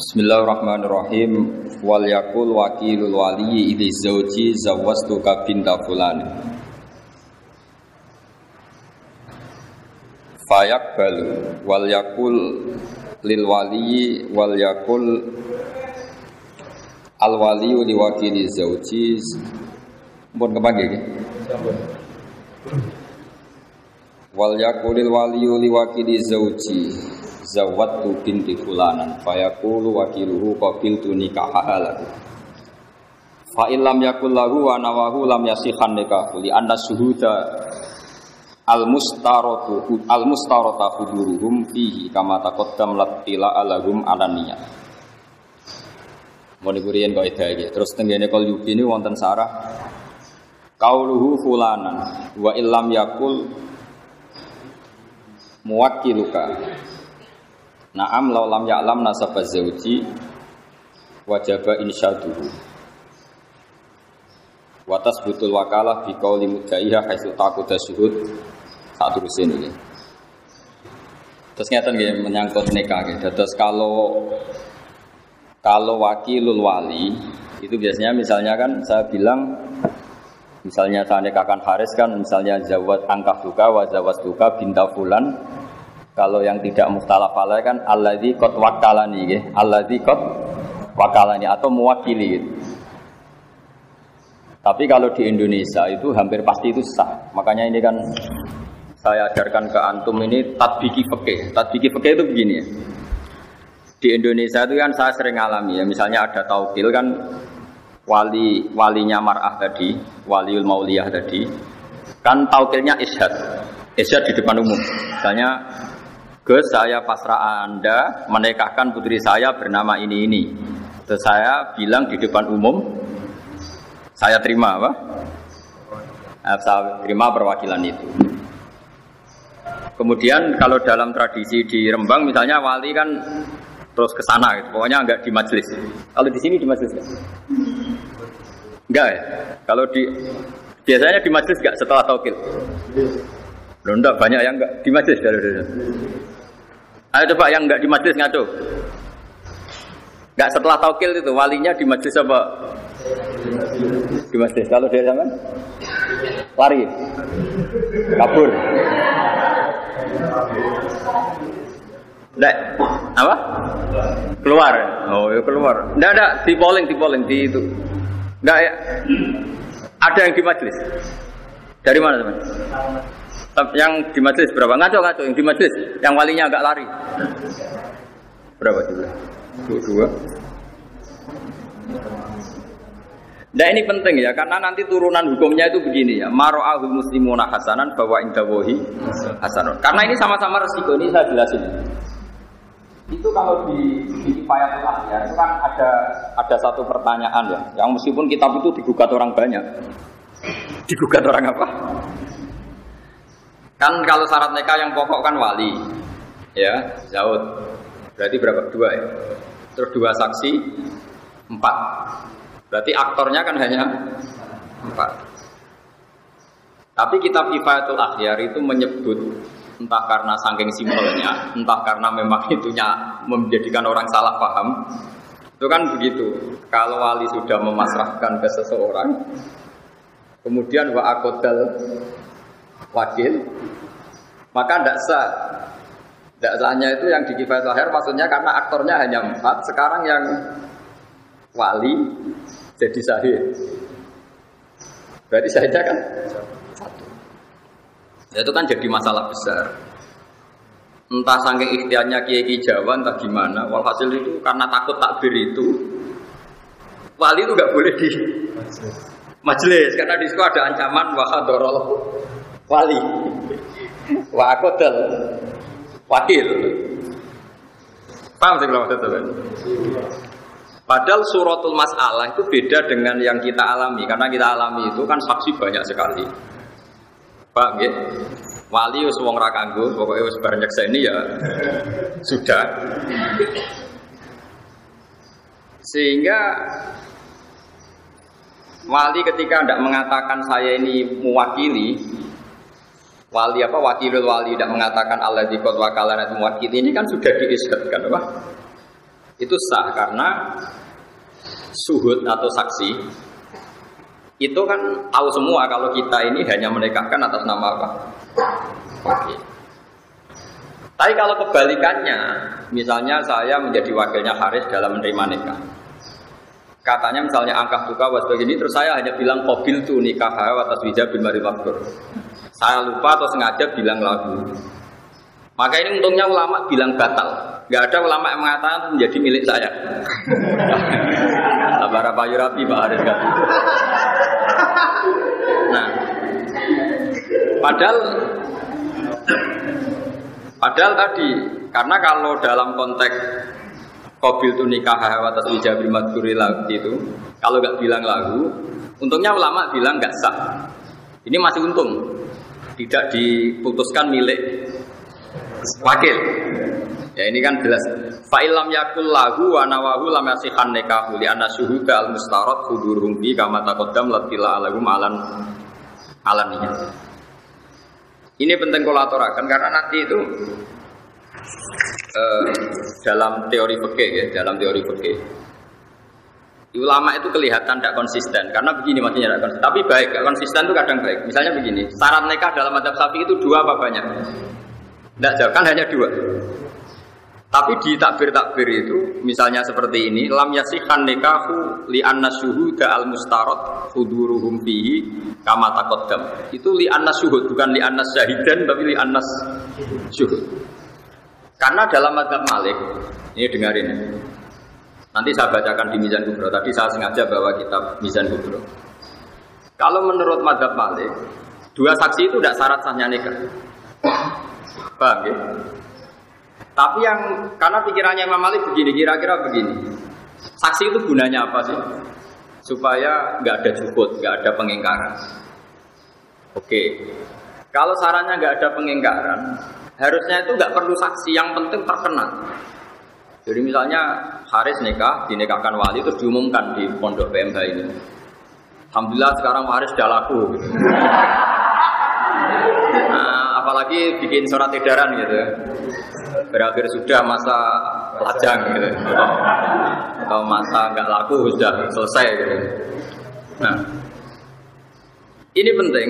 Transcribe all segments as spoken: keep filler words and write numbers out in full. Bismillahirrahmanirrahim. Wal yakul wakilul wali idhi zawji zawwastuka binta fulani fayaqbalu wal yakul lil wali wal yakul al wali li wakili zawji mun kepanggih nggih wal yakul lil wali li wakili zawji zawattu binti fulanan fayaqulu wakiluhu qabiltu nikahaha lahu fa illam yakul lahu wa nawahu lam yasihan nikahu li anna suhuda al-mustaratu al-mustarata huduruhum fihi kama taqaddam latila alahum alaniyat. Mun iku riyen kok ida iki. Terus tenggene kal yuki ni wonten sarah qauluhu fulanan wa illam yakul muwakkiluka. Na'am law lam ya'lam nasaba zawji wajaba insyatuhu. Watas butul wakalah biqauli mudda'iha haitsu taquda syuhud satu rusin ini. Terus ngeten nggih menyangkut nikah nggih. Dados kalau kalau wakilul wali itu biasanya misalnya kan saya bilang misalnya saya nikahkan Haris kan misalnya zawat angkah duka wa zawat duka binta fulan. Kalau yang tidak mukhtalaf alai kan alladzi qad wakalani nggih. Alladzi qad wakalani atau mewakili gitu. Tapi kalau di Indonesia itu hampir pasti itu sah. Makanya ini kan saya ajarkan ke antum ini tatbiki fikih. Tatbiki fikih itu begini ya. Di Indonesia itu kan saya sering alami ya. Misalnya ada taukil kan wali walinya mar'ah tadi, waliul mauliyah tadi. Kan taukilnya ishad. Ishad di depan umum. Misalnya Gus saya pasrah Anda menikahkan putri saya bernama ini ini. Terus saya bilang di depan umum saya terima apa? Saya terima perwakilan itu. Kemudian kalau dalam tradisi di Rembang misalnya wali kan terus ke sana gitu. Pokoknya enggak di majelis. Kalau di sini di majelis enggak? Enggak ya? Kalau di biasanya di majelis enggak setelah taukil? Loh enggak, banyak yang enggak di majelis. Ayo coba yang enggak di majelis ngadu. Enggak setelah taukil itu walinya di majelis apa? Di masjid. Kalau dia zaman lari, kabur. Nggak apa? Keluar. Oh, ya keluar. Nggak ada di polling, di polling di itu. Nggak ya. Ada yang di majelis. Dari mana teman? Yang di majelis berapa? Ngaco-ngaco. Yang di majelis, yang walinya agak lari. Berapa juga? Dua. Nah ini penting ya, karena nanti turunan hukumnya itu begini ya. Maro'ahul muslimuna hasanan bahwa indawohi hasanun. Karena ini sama-sama resiko, ini saya jelasin. Itu kalau di Kifayatul Akhyar itu kan ada ada satu pertanyaan ya, yang meskipun kitab itu digugat orang banyak. Digugat orang apa? Kan kalau syarat nikah yang pokok kan wali ya, zaud. Berarti berapa? Dua ya. Terus dua saksi, empat. Berarti aktornya kan hanya empat. Tapi kitab Kifayatul Akhyar itu menyebut entah karena saking simpelnya, entah karena memang itunya menjadikan orang salah paham. Itu kan begitu. Kalau wali sudah memasrahkan ke seseorang, kemudian wa aqdal wakil, maka tidak sah. Tidak sahnya itu yang di Kifayatul Akhyar maksudnya karena aktornya hanya empat. Sekarang yang wali jadi syahid. Berarti syahidnya kan satu. Itu kan jadi masalah besar. Entah saking ikhtiarnya kiai-kiai Jawa entah gimana. Walhasil itu karena takut takbir itu wali itu nggak boleh di majelis karena di situ ada ancaman wahadorol wali, wahakodel wakil. Paham sih kalau maksud itu? Padahal suratul masalah itu beda dengan yang kita alami. Karena kita alami itu kan saksi banyak sekali. Pak, ya? Wali wis wong ra kanggo, pokoknya wis bar nyekseni ya sudah. Sehingga wali ketika tidak mengatakan saya ini mewakili, wali apa wakilul wali tidak mengatakan alladzi qad wakalana itu mewakili, ini kan sudah diisyaratkan, apa? itu sah karena syuhud atau saksi itu kan tahu semua kalau kita ini hanya menikahkan atas nama apa? Wakil. Tapi kalau kebalikannya, misalnya saya menjadi wakilnya Haris dalam menerima nikah. Katanya misalnya angkah duka was begini, terus saya hanya bilang qabil tu nikah wa taswija bil maril maqdur. Saya lupa atau sengaja bilang lagu. Maka ini untungnya ulama bilang batal. Enggak ada ulama yang mengatakan menjadi milik saya. Sabara payu rapi Pak Haris kan. Nah. Padahal padahal tadi karena kalau dalam konteks qabil tu nikah wa taswija bil madhuri itu kalau enggak bilang lagu, untungnya ulama bilang enggak sah. Ini masih untung. Tidak diputuskan milik wakil. Ya ini kan jelas fa illam yakul lahu wa nawahu lam yasihan nikahu li anna syuhuda al mustarad hudurhum bi kama taqaddam latila alagum alan alaninya. Ini penting kolaborakan karena nanti itu eh, dalam teori fikih ya, dalam teori fikih. Ulama itu kelihatan tidak konsisten karena begini maksudnya tidak konsisten. Tapi baik, tidak konsisten itu kadang baik. Misalnya begini, syarat nikah dalam madzhab Syafi'i itu dua apa banyak? Tidak jauhkan hanya dua. Tapi di takbir-takbir itu misalnya seperti ini, lam yasihan nikahu li anna syuhuda al mustarad huduruhum fihi kama taqaddam. Itu li anna syuhud bukan li anna syahidan tapi li anna syuhud. Karena dalam mazhab Malik, ini dengarin ya. Nanti saya bacakan di Mizan Kubra. Tadi saya sengaja bawa kitab Mizan Kubra. Kalau menurut mazhab Malik, dua saksi itu tidak syarat sahnya nikah. Paham ya? Tapi yang karena pikirannya Imam Malik begini, kira-kira begini. Saksi itu gunanya apa sih? Supaya nggak ada juhud, nggak ada pengingkaran. Oke, kalau sarannya nggak ada pengingkaran, harusnya itu nggak perlu saksi. Yang penting terkenal. Jadi misalnya Haris nikah, dinikahkan wali, terus diumumkan di pondok P M H ini. Alhamdulillah sekarang Haris sudah laku. Gitu. Apalagi bikin surat edaran gitu, berakhir sudah masa lajang gitu, atau masa nggak laku sudah selesai gitu. Nah, ini penting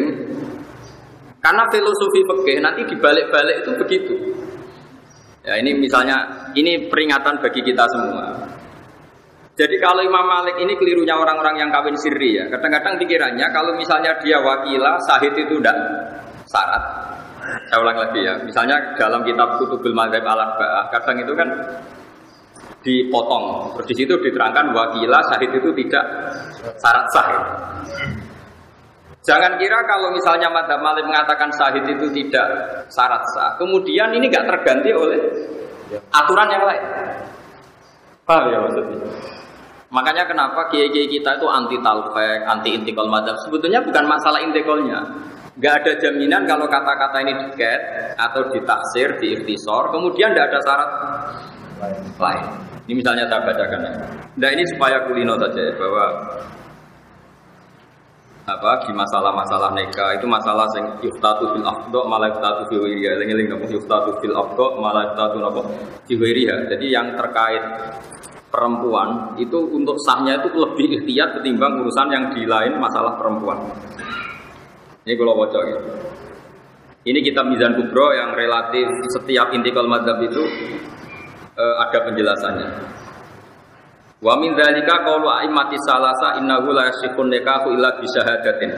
karena filosofi fikih nanti dibalik-balik itu begitu. Ya ini misalnya ini peringatan bagi kita semua. Jadi kalau Imam Malik ini kelirunya orang-orang yang kawin sirri ya. Kadang-kadang pikirannya kalau misalnya dia wakilah sahid itu tidak syarat. Saya ulang lagi ya. Misalnya dalam kitab Kutubul Madzhab Al-Arba'ah kadang itu kan dipotong. Terus di situ diterangkan wakilah sahid itu tidak syarat sah. Jangan kira kalau misalnya Madzhab Malik mengatakan sahid itu tidak syarat sah. Kemudian ini nggak terganti oleh aturan yang lain. Paham ya maksudnya? Makanya kenapa kiai-kiai kita itu anti talfek, anti intikal madzhab. Sebetulnya bukan masalah intikalnya. Enggak ada jaminan kalau kata-kata ini diket atau ditaksir, diikhtisar, kemudian enggak ada syarat lain. Ini misalnya saya bacakan ya. Nah, ini supaya kulino saja ya, bahwa apa di masalah-masalah nikah itu masalah sing yuftatu fil afdha malaikatu fi wiriya eling-eling napa yuftatu fil afdha malaikatu napa fi wiriya. Jadi yang terkait perempuan itu untuk sahnya itu lebih ikhtiyat ketimbang urusan yang di lain masalah perempuan. Ini kalau baca gitu. Ini kitab Mizan Kubra yang relatif setiap intikal madzhab itu eh, ada penjelasannya. Wa min dzalika qaulu a'immati salasa innahu la yasihu nikahu illa bi syahadatin.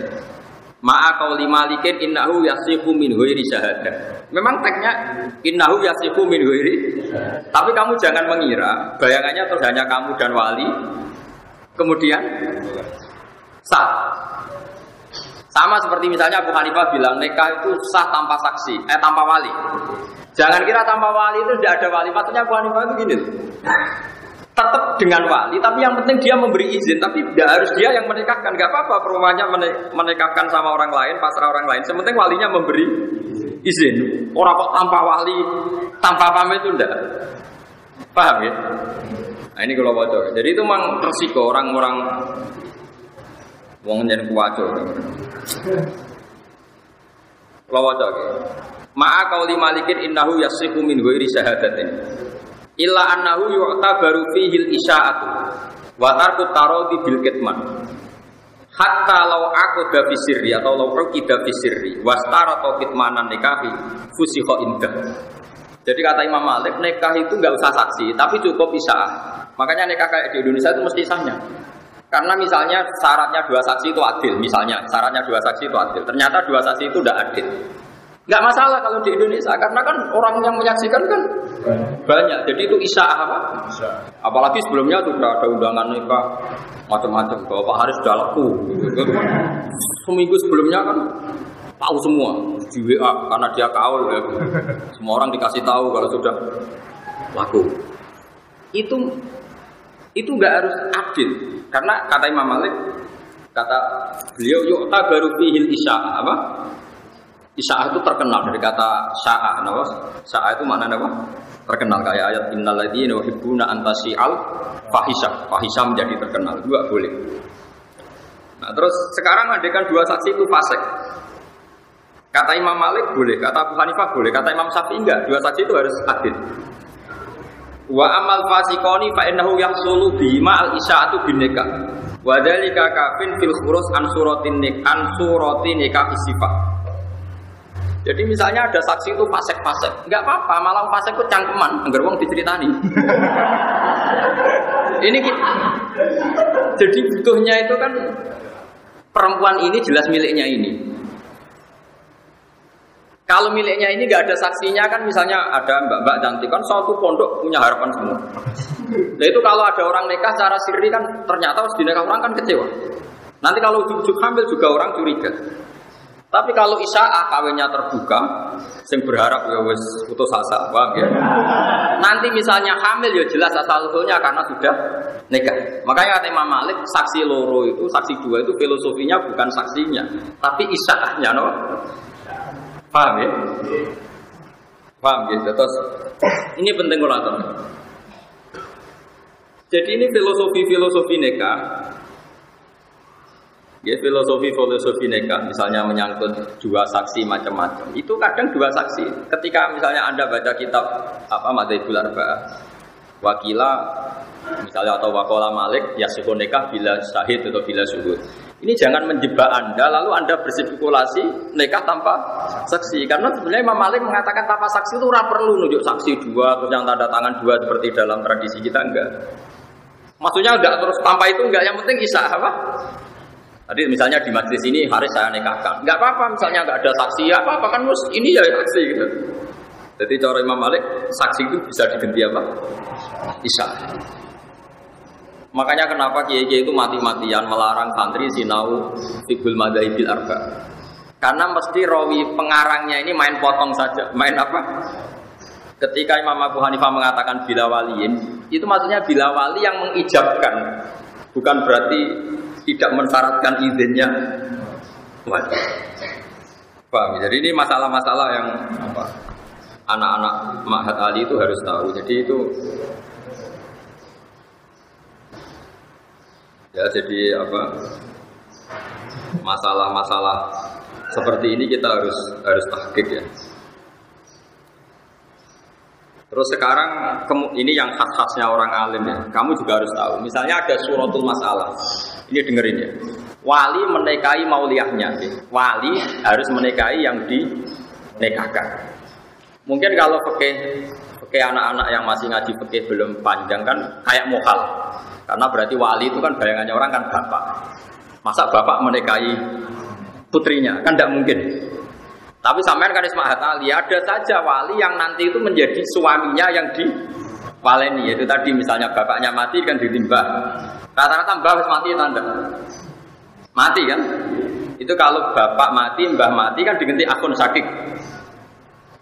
Ma'a qauli malikin innahu yasihu min ghairi syahadah. Memang teksnya innahu yasifu min huiri. Tapi kamu jangan mengira bayangannya terus hanya kamu dan wali. Kemudian sah. Sama seperti misalnya Abu Hanifah bilang nikah itu sah tanpa saksi, eh tanpa wali. Jangan kira tanpa wali itu tidak ada wali. Maksudnya Abu Hanifah itu gini. Tetap dengan wali, tapi yang penting dia memberi izin. Tapi tidak harus dia yang menikahkan. Gak apa-apa perumahannya menikahkan sama orang lain, pasrah orang lain. Sementing walinya memberi izin. Orang kok tanpa wali, tanpa pamit itu enggak. Paham ya? Nah ini kalau wajar. Jadi itu memang resiko orang-orang wong nyen kuwajo. Kalau wajar. Ma'a qauli malikin innahu yasihu min ghairi syahadatin. illa annahu yu'tabaru fihil isya'atu wa tarku taradi bil kitman hatta law aqda fi sirri atau law aqida fi sirri wastarata kitmanan nikahi fusiha indah. Jadi kata Imam Malik, nikah itu enggak usah saksi, tapi cukup isya'ah. Makanya nikah kayak di Indonesia itu mesti sahnya. Karena misalnya syaratnya dua saksi itu adil, misalnya syaratnya dua saksi itu adil. Ternyata dua saksi itu enggak adil. Enggak masalah kalau di Indonesia, karena kan orang yang menyaksikan kan banyak, banyak. Jadi itu isya'ah apa? Isya'ah. Apalagi sebelumnya sudah ada undangan nikah macam-macam. Bahwa Pak Haris sudah laku. Gitu. Seminggu sebelumnya kan tahu semua di W A karena dia kaul ya. Semua orang dikasih tahu kalau sudah laku. Itu itu nggak harus adil karena kata Imam Malik kata beliau yu'ta baru fihil isya'ah apa? Isya'ah itu terkenal dari kata sya'ah. Nah, sya'ah itu maknanya apa? Terkenal kayak ayat innalladzina yuhibbuna an tasi'al fahisha. Fahisha menjadi terkenal juga boleh. Nah, terus sekarang adekan dua saksi itu fasik. Kata Imam Malik boleh, kata Abu Hanifah boleh, kata Imam Syafi'i enggak. Dua saksi itu harus adil. Wa amal fasikoni fa innahu yahsulu bi ma'al isya'atu binikah. Wa dzalika kafin fil khurus an suratin nik an surati nikah sifat. Jadi misalnya ada saksi itu fasik-fasik. Enggak apa-apa, malah fasik itu cangkeman, anggar wong diceritani. Ini kita, jadi butuhnya itu kan perempuan ini jelas miliknya ini. Kalau miliknya ini nggak ada saksinya kan misalnya ada mbak-mbak cantik kan suatu pondok punya harapan semua. Nah itu kalau ada orang nikah secara sirri kan ternyata harus dinikah orang kan kecewa. Nanti kalau ujung-ujung hamil juga orang curiga. Tapi kalau isya'ah kawinnya terbuka, sing berharap ya wes putus asa, paham ya. Nanti misalnya hamil ya jelas asal usulnya karena sudah nikah. Makanya kata Imam Malik saksi loro itu saksi dua itu filosofinya bukan saksinya, tapi isya'ahnya no. Paham ya? Paham ya? Terus, ini penting kurator. Jadi ini filosofi-filosofi nikah. Ya, filosofi-filosofi nikah, misalnya menyangkut dua saksi macam-macam. Itu kadang dua saksi. Ketika misalnya Anda baca kitab apa Madzhabul Arba'ah, Wakilah misalnya atau Wakola Malik, ya suhu nikah bila syahid atau bila syuhud. Ini jangan menjebak Anda, lalu Anda berspekulasi nikah tanpa saksi. Karena sebenarnya Imam Malik mengatakan tanpa saksi itu tidak perlu nunjuk saksi dua, terus yang tanda tangan dua seperti dalam tradisi kita enggak. Maksudnya enggak terus tanpa itu enggak, yang penting isya'ah apa? Tadi misalnya di majelis ini Haris saya nikahkan, enggak apa-apa misalnya enggak ada saksi, ya apa-apa kan mus ini ya saksi gitu. Jadi cara Imam Malik saksi itu bisa diganti apa? Isya'ah. Makanya kenapa kiai-kiai itu mati-matian melarang santri sinau Fiqhul Madzhabil Arba'. Karena mesti rawi pengarangnya ini main potong saja. Main apa? Ketika Imam Abu Hanifah mengatakan bila waliin, itu maksudnya bila wali yang mengijabkan. Bukan berarti tidak mensyaratkan izinnya. Wajib. Paham? Jadi ini masalah-masalah yang apa? Anak-anak Ma'had Ali itu harus tahu. Jadi itu ya jadi apa masalah-masalah seperti ini kita harus harus tahqiq ya. Terus sekarang ini yang khas-khasnya orang alim ya. Kamu juga harus tahu. Misalnya ada suratul masalah. Ini dengerin ya. Wali menikahi mauliyahnya. Wali harus menikahi yang dinikahkan. Mungkin kalau fikih fikih anak-anak yang masih ngaji fikih belum panjang kan kayak mukhal. Karena berarti wali itu kan bayangannya orang kan bapak. Masa bapak menikahi putrinya? Kan tidak mungkin. Tapi sampean kan Ma'had Ali, ada saja wali yang nanti itu menjadi suaminya yang diwaleni. Itu tadi misalnya bapaknya mati kan ditimba. Rata-rata mbah wis mati tanda. Mati kan? Itu kalau bapak mati, mbah mati kan diganti akun sakiq.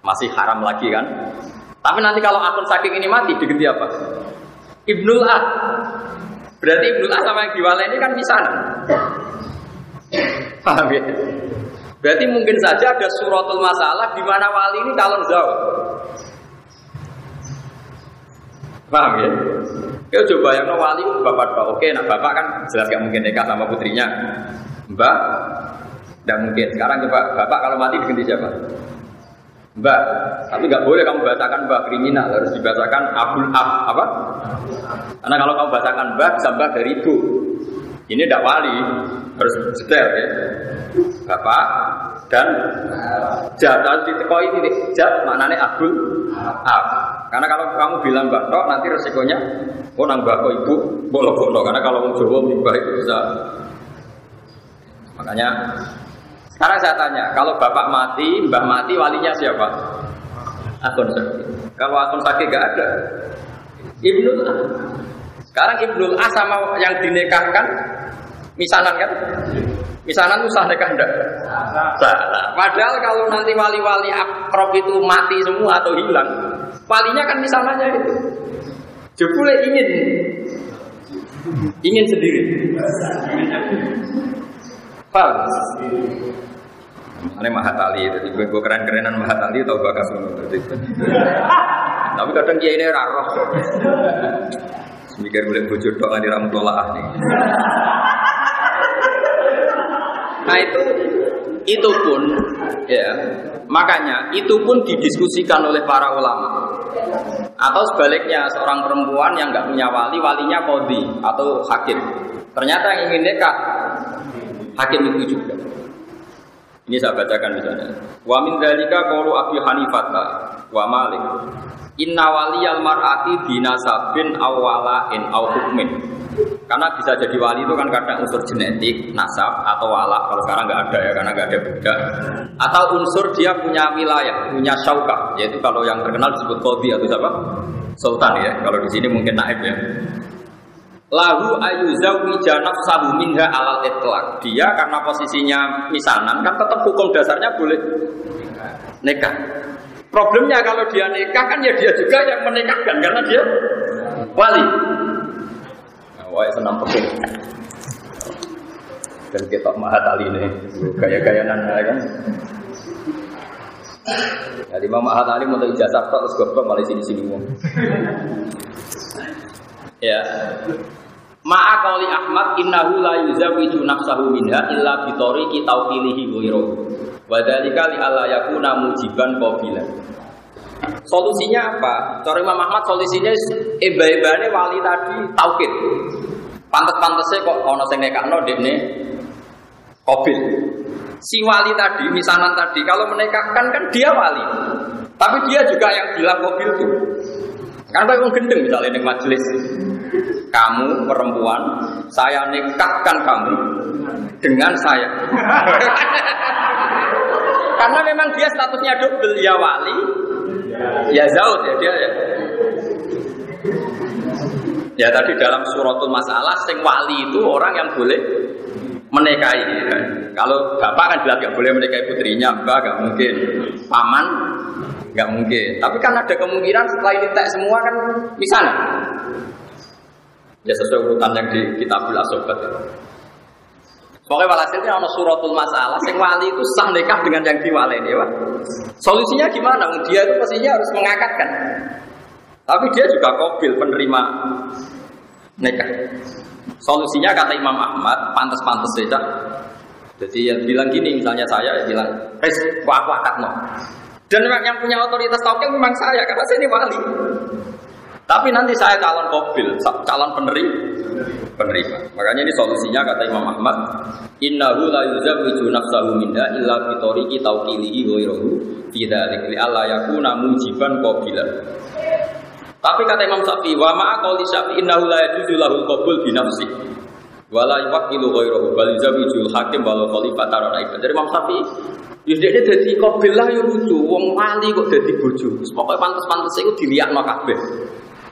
Masih haram lagi kan? Tapi nanti kalau akun sakiq ini mati diganti apa? Ibnul A. Berarti Ibnul A sama yang diwala ini kan misanan. Paham ya? Berarti mungkin saja ada suratul masalah di mana wali ini calon zawal. Paham ya? Kita coba yang no wali bapak-bapak. Oke, nah bapak kan jelas gak mungkin nikah sama putrinya. Mbak, tidak mungkin. Sekarang coba bapak kalau mati diganti siapa? Mbak, tapi nggak boleh kamu bahasakan Mbak kriminal, harus dibahasakan Abdul Ab apa? Karena kalau kamu bahasakan Mbak, sambah dari ibu. Ini tidak wali, harus detail ya. Bapak dan jat harus ditekoi titik jat maknanya Abdul Ab. Karena kalau kamu bilang Mbak Tok, nanti resikonya oh nang Mbak Tok ibu bolok-bolok. Karena kalau orang Jawa Mbak itu bisa. Makanya. Sekarang saya tanya, kalau bapak mati, mbah mati, walinya siapa? Akun Sakih. Kalau Akun Sakih nggak ada, Ibnul As. Sekarang Ibnul As sama yang dinikahkan, misanan kan? Misanan itu sah nikah enggak? Salah. Padahal kalau nanti wali-wali akrab itu mati semua atau hilang, walinya kan misanannya itu. Jebule ingin, ingin sendiri. Paham? Ini Mahatali, jadi gue keren-kerenan Mahatali atau bakal semua itu. Tapi kadang dia ini raro. Mikir boleh bujur doang di ramutolaah nih. Nah itu, itu pun, ya makanya itu pun didiskusikan oleh para ulama. Atau sebaliknya seorang perempuan yang nggak punya wali, walinya qadhi atau hakim. Ternyata yang ingin nikah hakim itu juga. Ini saya bacakan misalnya. Wa min dzalika qaulu Abi Hanifah wa Malik. Inna waliyal mar'ati binasabin aw wala'in aw hukmin. Karena bisa jadi wali itu kan kadang unsur genetik, nasab atau wala. Kalau sekarang enggak ada ya karena enggak ada budak. Atau unsur dia punya wilayah, punya syaukah, yaitu kalau yang terkenal disebut qadhi atau siapa? Sultan ya. Kalau di sini mungkin naib ya. Lahu ayuzawi janaf sabu minha alal itlaq. Dia karena posisinya misanan kan tetap hukum dasarnya boleh nikah. Problemnya kalau dia nikah kan ya dia juga yang menikahkan karena dia wali. Wah senang peking. Dan kita Mahatali ini gaya-gayaan kan. Jadi Mahatali mau ijazah terus goblok malah sini-sini wong. Ya. Ma'a qauli Ahmad innahu la yuzawiju nafsahu minha illa bi tariqi tawqilihi ghairu wa dzalika li alla yakuna mujiban qabila. Solusinya apa? Cara Imam Ahmad solusinya eba-ebane wali tadi tauqid. Pantes-pantese kok ana sing nekakno dekne qabil. Si wali tadi, misanan tadi kalau menikahkan kan dia wali. Tapi dia juga yang bilang qabil itu. Kan kok wong gendeng misalnya ning majelis. Kamu perempuan, saya nikahkan kamu dengan saya. Karena memang dia statusnya double ya wali, ya zaud ya dia ya. Ya tadi dalam suratul masalah, sing wali itu orang yang boleh menikahi. Ya. Kalau bapak kan jelas nggak boleh menikahi putrinya, mbak nggak mungkin, paman nggak mungkin. Tapi kan ada kemungkinan setelah ini tak semua kan misalnya. Ya sesuai urutan yang di Kitabul Asobat. Pokoknya walhasilnya ada suratul masalah, yang wali itu sah nikah dengan yang diwaleni. Solusinya gimana? Dia itu pastinya harus mengakatkan. Tapi dia juga qabil penerima nikah. Solusinya kata Imam Ahmad, pantas-pantas saja. Jadi yang bilang gini, misalnya saya bilang, "Res, wah aku akad no." Dan yang punya otoritas tauqil memang saya, karena saya ini wali. Tapi nanti saya calon qabil, calon penerima. Penerima. Makanya ini solusinya kata Imam Ahmad, innahu la yuzawwiju nafsahu minha illa bi tariqi tawqilihi ghairuhu fi dzalika alla yakuna mujiban qabila. Tapi kata Imam Syafi'i, wa ma'a qauli Syafi'i innahu la yajuzu lahu qabul bi nafsi wa la yuwaqqilu ghairuhu bal yuzawwiju al-hakim wal khalifah tarai. Jadi Imam Syafi'i ya dene dadi qabil lah ya lucu, wong wali kok dadi bojo. Pokoke pantes-pantes iku diliakno kabeh.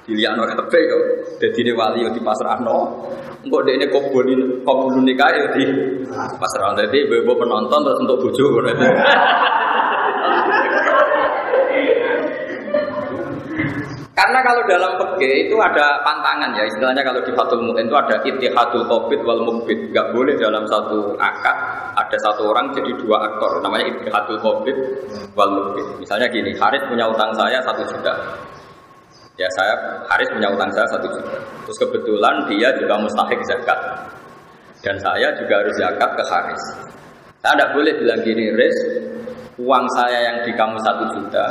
Dilihat orang kabeh yo, dadine wali yo dipasrahno. Engko dekne kabulin kabulun nikah yo di pasrahno. Dadi mbok penonton terus untuk bojo ngono. Karena kalau dalam fikih itu ada pantangan ya, istilahnya kalau di Fathul Mu'in itu ada ittihadul qabid wal muqbid. Enggak boleh dalam satu akad ada satu orang jadi dua aktor. Namanya ittihadul qabid wal muqbid. Misalnya gini, Haris punya utang saya satu juta. Ya saya Haris punya utang saya satu juta. Terus kebetulan dia juga mustahik zakat dan saya juga harus zakat ke Haris. Saya tidak boleh bilang gini, Riz, uang saya yang di kamu satu juta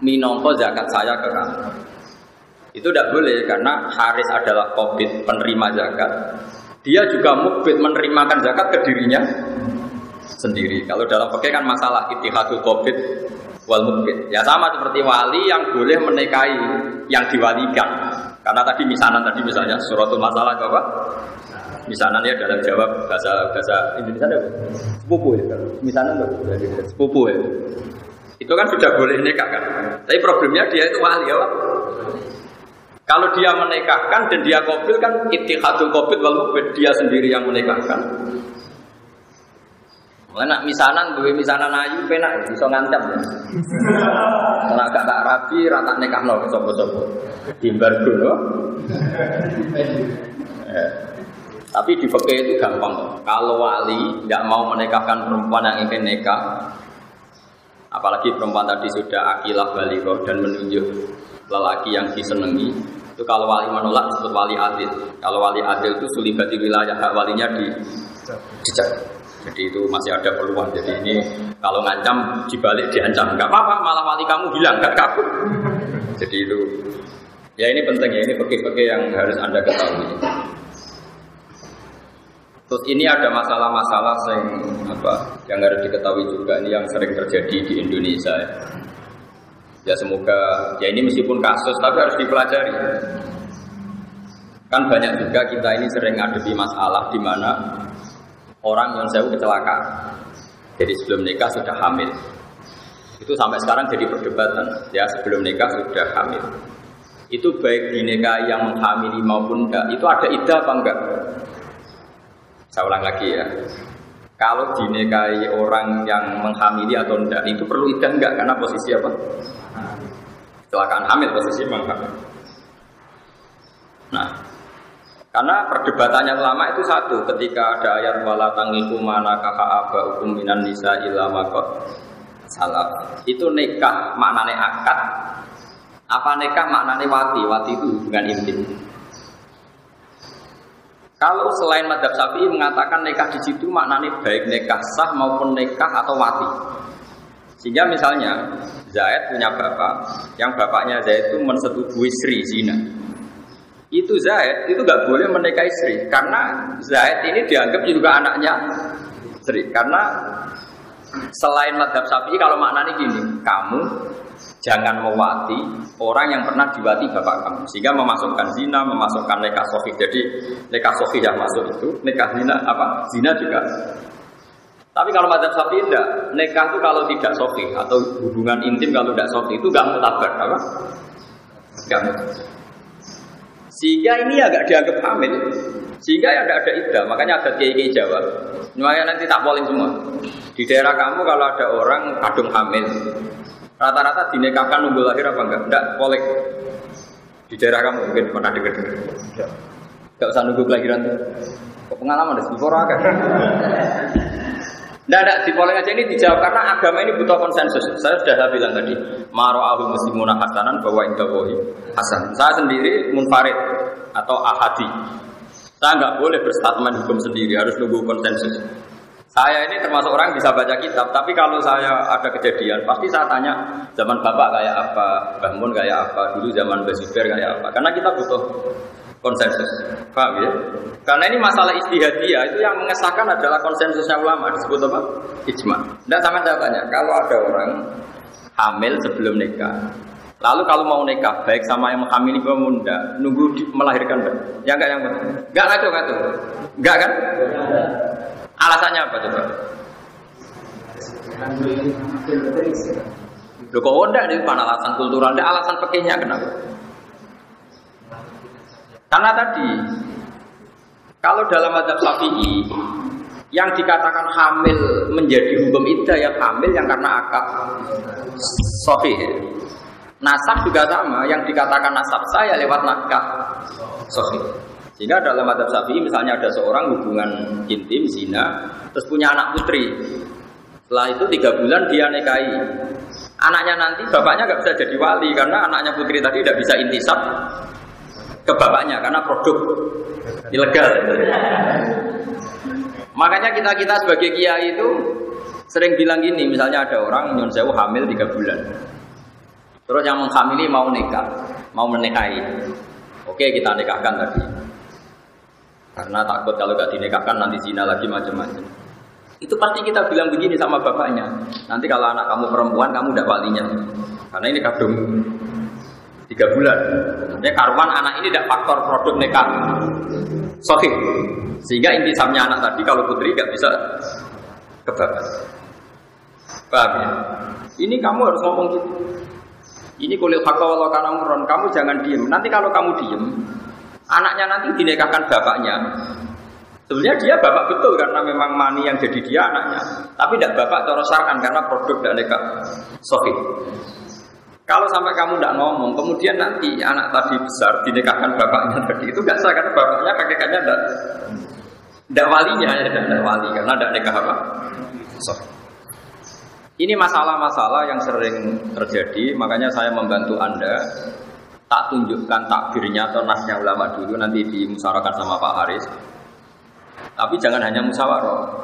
minongko zakat saya ke kamu. Itu tidak boleh, karena Haris adalah qobid, penerima zakat. Dia juga mukbid, menerimakan zakat ke dirinya sendiri. Kalau dalam fikih kan masalah ittihadul qobid wal mukbid. Ya sama seperti wali yang boleh menikahi yang diwalikan. Karena tadi misanan tadi misalnya suratul masalah apa? Misanan ya dalam jawab bahasa bahasa Indonesia ada sepupu ya. Misanan enggak? Sepupu ya. Itu kan sudah boleh nikah kan. Tapi problemnya dia itu wali ya, Pak. Kalau dia menikahkan dan dia qabil kan ittihadul qabid wal mukbid, dia sendiri yang menikahkan. Enak misanan, duwe misanan ayu penak bisa ngancam ya. Ora gak tak rabi, ora tak nikahno sapa-sapa. Dimbargo lho. Tapi di fikih itu gampang. Kalau wali tidak mau menikahkan perempuan yang ingin nikah, apalagi perempuan tadi sudah aqilah baligho dan menunjuk lelaki yang disenangi, itu kalau wali menolak disebut wali adil. Kalau wali adil itu sulibati wilayah, hak walinya dicek. Jadi itu masih ada peluang. Jadi ini kalau ngancam dibalik diancam, nggak apa-apa, malah wali kamu bilang nggak kabur. Jadi itu ya ini penting ya, ini fikih-fikih yang harus Anda ketahui. Terus ini ada masalah-masalah yang apa yang harus diketahui juga, ini yang sering terjadi di Indonesia. Ya. Ya semoga, ya ini meskipun kasus tapi harus dipelajari. Kan banyak juga kita ini sering ngadepi masalah di mana orang yang sewu kecelakaan. Jadi sebelum nikah sudah hamil. Itu sampai sekarang jadi perdebatan. Ya sebelum nikah sudah hamil. Itu baik dinikahi yang menghamili maupun enggak. Itu ada iddah apa enggak? Saya ulang lagi ya. Kalau dinikahi orang yang menghamili atau enggak, itu perlu iddah enggak? Karena posisi apa? Kecelakaan hamil, posisi menghamil. Nah, karena perdebatannya lama itu satu, ketika ada ayat wala tangiku manakaha abaukum minan nisa illa maqad salaf. Itu nikah maknane akad apa nikah maknane wati? Wati itu hubungan intim. Kalau selain madzhab Syafi'i mengatakan nikah di situ maknanya baik nikah sah maupun nikah atau wati. Sehingga misalnya Zaid punya bapak, yang bapaknya Zaid itu mensetujui Sri zina. Itu Zaid itu nggak boleh menikahi Sri karena Zaid ini dianggap juga anaknya Sri. Karena selain madzhab Syafi'i kalau maknanya gini, kamu jangan mewati orang yang pernah diwati bapak kamu, sehingga memasukkan zina, memasukkan nikah sohih. Jadi nikah sohih yang masuk itu nikah zina, apa zina juga. Tapi kalau madzhab Syafi'i tidak, nikah itu kalau tidak sohih atau hubungan intim kalau tidak sohih itu nggak mutabar, apa? Nggak mutabar. Sehingga ini ya nggak dianggap hamil, sehingga ya nggak ada iddah. Makanya ada kiai-kiai Jawa, nyuwanya nanti tak polling semua. Di daerah kamu kalau ada orang kadung hamil, rata-rata dinikahkan nunggu lahir apa enggak? Enggak, kolek. Di daerah kamu mungkin pernah dengar-dengar. Enggak usah nunggu kelahiran. Kok pengalaman dari Sipora kan? Enggak, enggak, di kolek aja ini dijawab karena agama ini butuh konsensus. Saya sudah saya bilang tadi, mara'ahu muslimuna hasanan bahwa indawahi hasan. Saya sendiri munfarid atau ahadi. Saya enggak boleh berstatement hukum sendiri, harus nunggu konsensus. Saya ini termasuk orang bisa baca kitab, tapi kalau saya ada kejadian, pasti saya tanya zaman bapak kayak apa, Mbah Mun kayak apa, dulu zaman Mbah Zubair kayak apa. Karena kita butuh konsensus, paham ya? Karena ini masalah istihadiyah, itu yang mengesahkan adalah konsensusnya ulama, disebut apa? Ijma. Tidak sama saya tanya, kalau ada orang hamil sebelum nikah, lalu kalau mau nikah, baik sama yang menghamili maupun enggak, nunggu di, melahirkan enggak? Ya enggak, yang enggak ngaco ngaco, enggak kan? Alasannya apa coba? Loh kok enggak di depan alasan kultural, enggak alasan fikihnya kenapa? Karena tadi kalau dalam madzhab Syafi'i yang dikatakan hamil menjadi hukum iddah yang hamil yang karena akad sahih. Nasab juga sama, yang dikatakan nasab saya lewat nikah sahih. Sehingga dalam madzhab Syafi'i misalnya ada seorang hubungan intim zina terus punya anak putri, setelah itu tiga bulan dia nikahi anaknya, nanti bapaknya nggak bisa jadi wali karena anaknya putri tadi tidak bisa intisab ke bapaknya karena produk ilegal. Makanya kita kita sebagai kiai itu sering bilang gini, misalnya ada orang nyun sewu hamil tiga bulan. Terus yang menghamili mau nikah, mau menikahi. Oke, kita nikahkan tadi. Karena takut kalau gak dinikahkan nanti zina lagi macam-macam. Itu pasti kita bilang begini sama bapaknya. Nanti kalau anak kamu perempuan, kamu udah walinya. Karena ini kadung tiga bulan. Artinya karuan anak ini tidak faktor produk nikah. Sohih. Sehingga intisamnya anak tadi kalau putri gak bisa ke bapak. Paham ya? Ini kamu harus ngomong gitu. Ini kulil haqqa walau kana murran, kamu jangan diem. Nanti kalau kamu diem, anaknya nanti dinikahkan bapaknya. Sebenarnya dia bapak betul karena memang mani yang jadi dia anaknya. Tapi tidak bapak terosarkan karena produk dan nikah sahih. Kalau sampai kamu tidak ngomong, kemudian nanti anak tadi besar dinikahkan bapaknya tadi itu nggak sah karena bapaknya kakeknya tidak tidak walinya, tidak wali karena tidak nikah apa sahih. Ini masalah-masalah yang sering terjadi, makanya saya membantu Anda tak tunjukkan takbirnya atau nasnya ulama dulu, nanti dimusyarakat sama Pak Haris. Tapi jangan hanya musyawarah.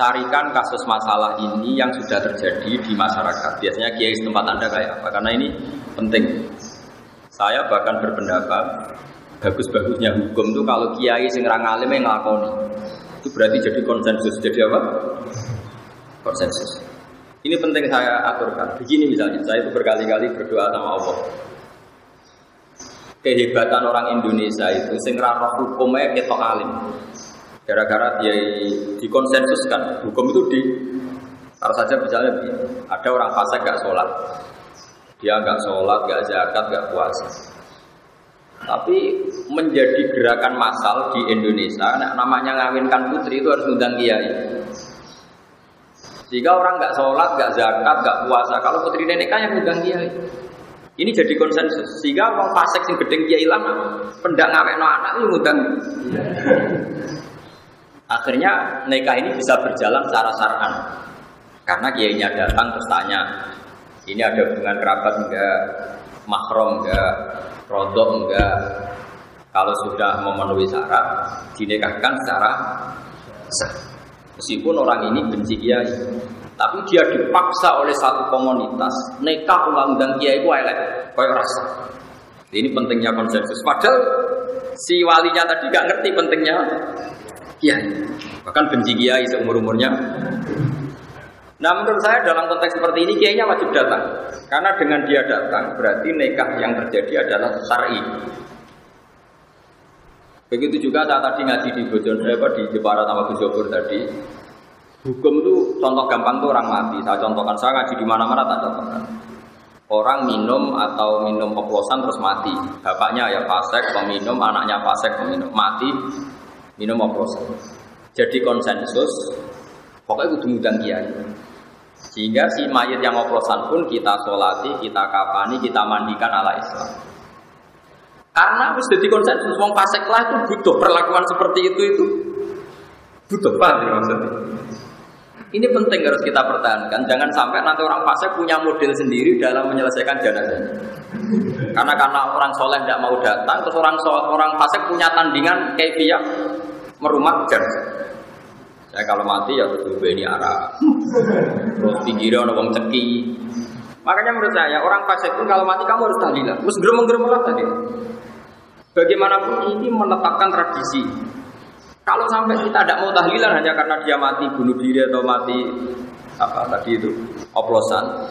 Carikan kasus masalah ini yang sudah terjadi di masyarakat. Biasanya kiai tempat Anda kayak apa? Karena ini penting. Saya bahkan berpendapat bagus-bagusnya hukum itu kalau kiai sing ra ngalim yang ngelakoni. Itu berarti jadi konsensus. Jadi apa? Konsensus. Ini penting saya aturkan. Begini misalnya, saya itu berkali-kali berdoa sama Allah. Kehebatan orang Indonesia itu sing ra roh hukumnya ketok alim. Gara-gara dia dikonsensuskan, hukum itu di harus saja misalnya ada orang fasik gak sholat, dia gak sholat, gak zakat, gak puasa. Tapi menjadi gerakan massal di Indonesia, namanya ngawinkan putri itu harus ngundang kiai. Jika orang gak sholat, gak zakat, gak puasa, kalau putri neneknya yang ngundang kiai. Ini jadi konsensus. Sehingga orang fasik sing gedeng kiai ilang, pendak ngawekno anak itu ngundang. Akhirnya nikah ini bisa berjalan secara syar'an. Karena kiainya datang terus tanya, ini ada hubungan kerabat enggak, mahram enggak, rodok enggak. Kalau sudah memenuhi syarat, dinikahkan secara sah. Meskipun orang ini benci kiai, tapi dia dipaksa oleh satu komunitas nikah undang-undang kiai ku elek koyo rasa. Ini pentingnya konsensus. Padahal si walinya tadi gak ngerti pentingnya kiai. Bahkan benci kiai seumur-umurnya. Nah, menurut saya dalam konteks seperti ini kiainya wajib datang. Karena dengan dia datang berarti nikah yang terjadi adalah syar'i. Begitu juga saya tadi ngaji di Bojonegoro di Jepara sama Gus Jabur tadi. Hukum itu contoh gampang tuh orang mati. Saya contohkan, saya ngaji di mana-mana tak contohkan. Orang minum atau minum oplosan terus mati. Bapaknya ya fasek, peminum, anaknya fasek, peminum, mati, minum oplosan. Jadi konsensus, pokoknya kudu ngundang kiai. Sehingga si mayit yang oplosan pun kita solati, kita kafani, kita mandikan ala Islam. Karena harus jadi konsensus, wong fasek lah itu butuh perlakuan seperti itu itu butuh banget maksudnya. Ini penting harus kita pertahankan. Jangan sampai nanti orang fasik punya model sendiri dalam menyelesaikan jenazahnya. Karena karena orang soleh tidak mau datang, terus orang orang fasik punya tandingan kayak dia merumah jenazah. Saya kalau mati ya terus beni arah, terus pinggir orang orang ceki. Makanya menurut saya orang fasik pun kalau mati kamu harus tahlilan. Terus geremeng-geremeng tadi. Bagaimanapun ini menetapkan tradisi. Kalau sampai kita tidak mau tahlilan hanya karena dia mati bunuh diri atau mati apa tadi itu oplosan,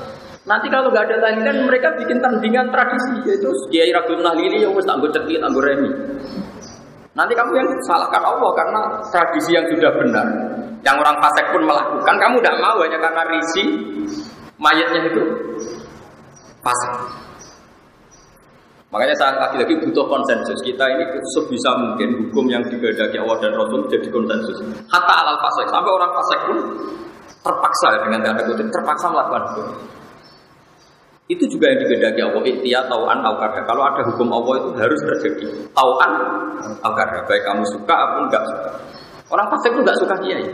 nanti kalau nggak ada tahlilan mereka bikin tandingan tradisi yaitu kiai ragil tahlili yang harus tangguh cekit tangguh remi. Nanti kamu yang salahkan Allah karena tradisi yang sudah benar, yang orang fasik pun melakukan, kamu tidak mau hanya karena risi mayatnya itu fasik. Makanya saya lagi-lagi butuh konsensus. Kita ini sebisa mungkin hukum yang digagaki Allah dan Rasul jadi konsensus. Hatta alal fasik, sampai orang fasik pun terpaksa dengan tanda kutip terpaksa melakukan hukum. Itu juga yang digagaki Allah, ikhtiyar tau'an al-qadha. Kalau ada hukum Allah itu harus terjadi. Tau'an al-qadha, baik kamu suka atau enggak suka. Orang fasik itu enggak suka kiai.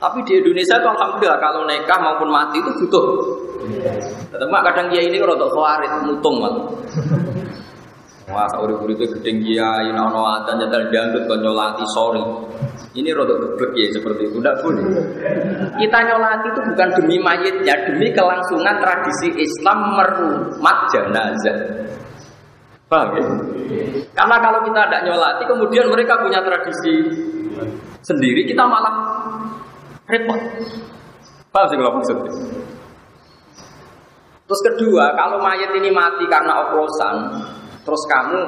Tapi di Indonesia itu alhamdulillah kalau nikah maupun mati itu butuh. Tetapi kadang kiai ini rotok kuarit mutung malu. Wah, sauri-sauri itu gedeng kiai, naon-naon adzan, jadal dangdut, konyolati, sorry. Ini rodok geblek ya seperti itu, tidak boleh. Kita nyolati itu bukan demi mayitnya, demi kelangsungan tradisi Islam merumat jenazah. Paham ya? Karena kalau kita tidak nyolati, kemudian mereka punya tradisi sendiri, kita malah repot. Paham sih kalau maksudnya? Terus kedua, kalau mayit ini mati karena oplosan, terus kamu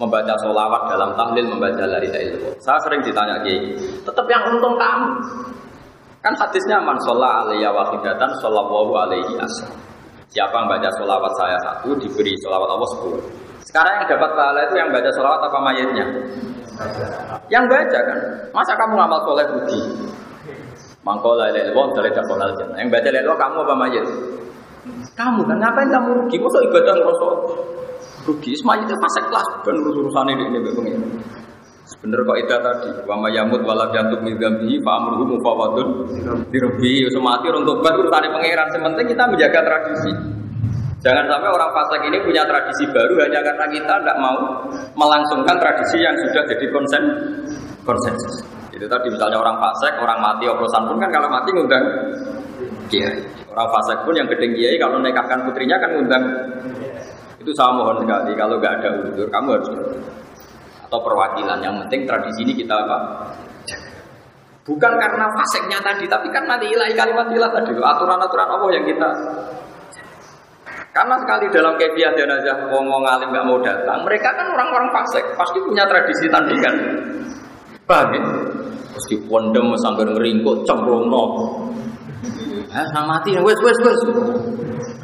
membaca sholawat dalam tahlil, membaca la ilaha illallah. Saya sering ditanya kayak, tetap yang untung kamu. Kan hadisnya man sholla alaihi wahidatan shallallahu alaihi wasallam. Siapa yang baca sholawat saya satu diberi sholawat Allah sepuluh. Sekarang yang dapat pahala itu yang baca sholawat apa mayitnya? Yang baca kan. Masa kamu ngamal soleh rugi? Mangko la ilaha illallah dari dapat al-jannah. Yang baca la ilaha kamu apa mayit? Kamu kan ngapain kamu rugi? Masa ibadah kosong? Rugi, semuanya itu pasek kelas dan urusan ini ini begini. Bener kok itu tadi. Wama yamut walad jantung mizambi, faamruhu mufawadun dirubi. Semati untuk buat urusan pangeran. Sementing kita menjaga tradisi. Jangan sampai orang pasek ini punya tradisi baru hanya karena kita tidak mau melangsungkan tradisi yang sudah jadi konsen konsensus. Itu tadi misalnya orang pasek, orang mati oplosan pun kan kalau mati ngundang kiai. Orang pasek pun yang gedeng kiai kalau nikahkan putrinya kan ngundang. Itu saya mohon sekali, kalau nggak ada unsur kamu harus berdoa atau perwakilan. Yang penting tradisi ini kita apa? Bukan karena faseknya tadi, tapi karena nilai kalimat ilah tadi, aturan-aturan Allah yang kita. Karena sekali dalam kebiah jenazah ngomong alim nggak mau datang, mereka kan orang-orang fasek, pasti punya tradisi tandingan. Paham ya? Pasti pondem sambil ngeringkut, cemplung no. Hah, nang mati, wes wes wes,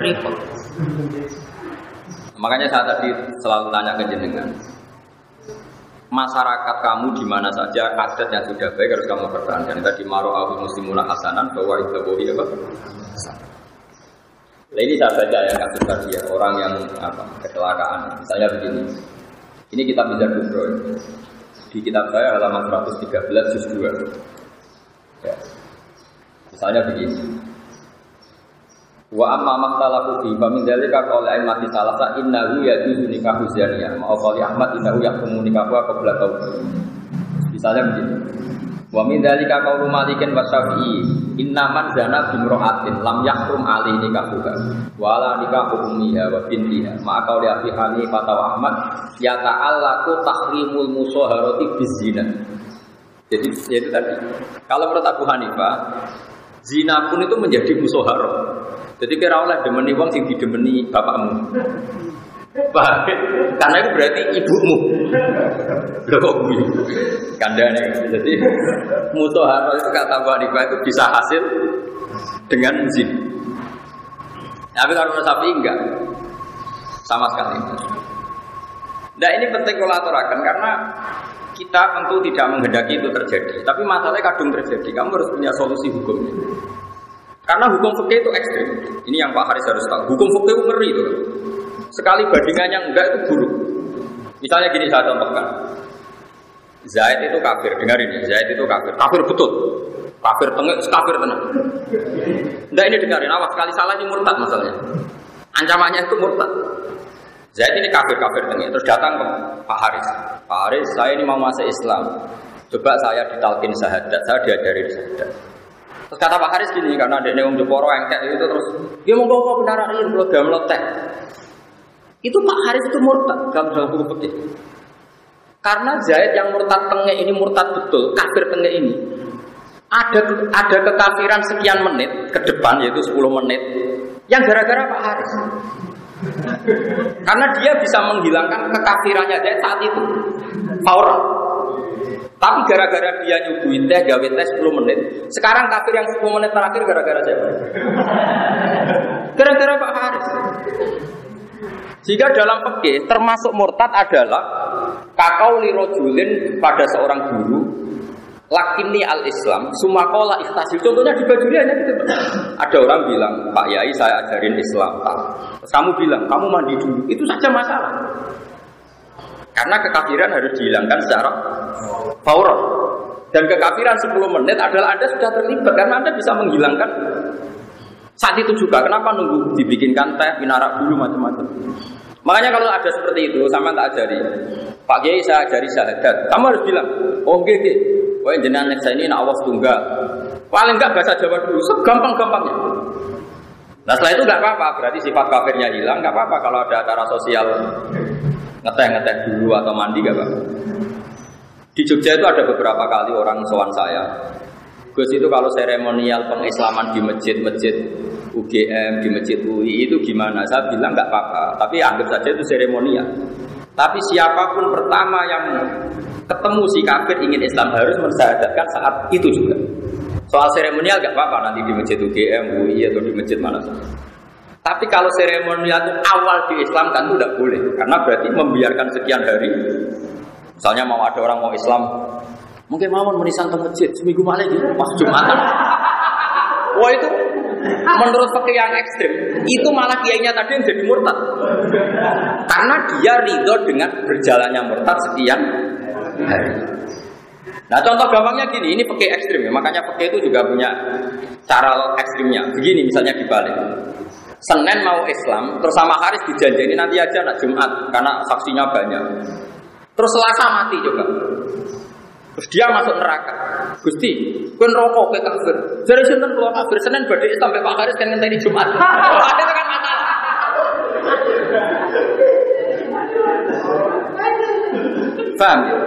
ribut. Makanya saya tadi selalu tanya ke jenengan, masyarakat kamu di mana saja adat yang sudah baik harus kamu pertahankan. Tadi maro abu muslimuna hasanan bahwa itu boleh apa? Nah ini saya baca yang kasus tadi ya, orang yang apa kecelakaan. Misalnya begini, ini kita bisa duduk di kitab saya halaman seratus tiga belas juz dua. Ya. Misalnya begini. Wa amma maktalaku fi famin dzalika qaul ain mati salasa innahu yajuzu nikahu zaniyah wa qali ahmad innahu yaqmu nikahu qabla tawbah. Misalnya begini. Wa min dzalika qaul malikin wa syafi'i innaman zana bimra'atin lam yahrum ali nikahuha wa la nikahu ummiha wa bintiha ma qaul abi hanifah wa ahmad ya ta'allaqu tahrimul musaharati bizina. Jadi itu tadi. Kalau menurut Abu Hanifah zina pun itu menjadi musoharah. Jadi kira oleh demeni wong sing didemeni bapakmu. Baik, karena itu berarti ibumu. Lho kok kuwi. Kandane. Jadi musoharah itu kata Bu Hanifah itu bisa hasil dengan zina. Tapi kalau menurut Syafi'i enggak. Sama sekali. Nah ini penting kula aturaken karena kita tentu tidak menghendaki itu terjadi, tapi masalahnya kadung terjadi. Kamu harus punya solusi hukumnya. Karena hukum fikih itu ekstrim. Ini yang Pak Haris harus tahu. Hukum fikih itu ngeri loh. Sekali bandingannya enggak itu buruk. Misalnya gini saya contohkan. Zaid itu kafir. Dengarin ya, Zaid itu kafir. Kafir betul. Kafir tengik, kafir tenang. Nah ini dengarin. Awas sekali salah ini murtad masalahnya. Ancamannya itu murtad. Zaid ini kafir-kafir tengik. Terus datang ke Pak Haris. Pak Haris, saya ini mau masuk Islam. Coba saya ditalkin syahadat. Saya diajarin syahadat. Terus kata Pak Haris gini, karena ada Neum Jeporo engkek itu terus dia mau bawa benarain, kalau gak meletek. Itu Pak Haris itu murtad, gak dalam buku peti. Karena Zaid yang murtad tengek ini murtad betul, kafir tengek ini. Ada ada kekafiran sekian menit ke depan, yaitu sepuluh menit, yang gara-gara Pak Haris. Karena dia bisa menghilangkan kekafirannya Zaid saat itu. Power. Tapi gara-gara dia nyuguhin teh, gawe teh sepuluh menit. Sekarang kafir yang sepuluh menit terakhir gara-gara siapa? Gara-gara Pak Haris. Jika dalam fikih termasuk murtad adalah kakau lirojulin pada seorang guru lakini al-Islam sumakola ikhtasil. Contohnya di bajulianya gitu. Ada orang bilang, Pak Yai saya ajarin Islam. Terus kamu bilang, kamu mandi dulu. Itu saja masalah. Karena kekafiran harus dihilangkan secara fauron. Dan kekafiran sepuluh menit adalah Anda sudah terlibat. Karena Anda bisa menghilangkan saat itu juga. Kenapa nunggu dibikinkan teh, minarak dulu, macam-macam. Makanya kalau ada seperti itu, sama tak ajari. Pak Kiai saya ajari syahadat. Kamu harus bilang, oh nggih nggih. Kowe jenengan nek saiki nek awas tunggal. Paling enggak bahasa Jawa dulu, segampang-gampangnya. Nah setelah itu enggak apa-apa, berarti sifat kafirnya hilang, enggak apa-apa kalau ada acara sosial ngeteh-ngeteh dulu atau mandi enggak apa-apa. Di Jogja itu ada beberapa kali orang sowan saya. Gus itu kalau seremonial pengislaman di masjid-masjid U G M, di masjid U I itu gimana? Saya bilang nggak apa-apa, tapi anggap saja itu seremonial. Tapi siapapun pertama yang ketemu si kafir ingin Islam harus mensyahadatkan saat itu juga. Soal seremonial nggak apa-apa nanti di masjid U G M, U I atau di masjid mana saja. Tapi kalau seremonial itu awal di Islam kan itu nggak boleh, karena berarti membiarkan sekian hari. Misalnya mau ada orang mau Islam. Mungkin mau menisang ke masjid seminggu malah gitu pas Jumatan. Wah itu menurut fikih yang ekstrem itu malah kiainya tadi yang jadi murtad karena dia ridho dengan berjalannya murtad sekian hari. Nah contoh gampangnya gini, ini fikih ekstrem ya, makanya fikih itu juga punya cara ekstremnya. Begini misalnya dibalik. Senin mau Islam, terus sama Haris dijanjani nanti aja nak Jumat karena saksinya banyak. Terus Selasa mati juga. Terus dia masuk neraka. Gusti, kowe neraka kowe kafir. Jare sinten kula kafir? Senin badhe sampai Pak Haris kan ngenteni Jumat. Oh, ada tekan masalah. Paham ya?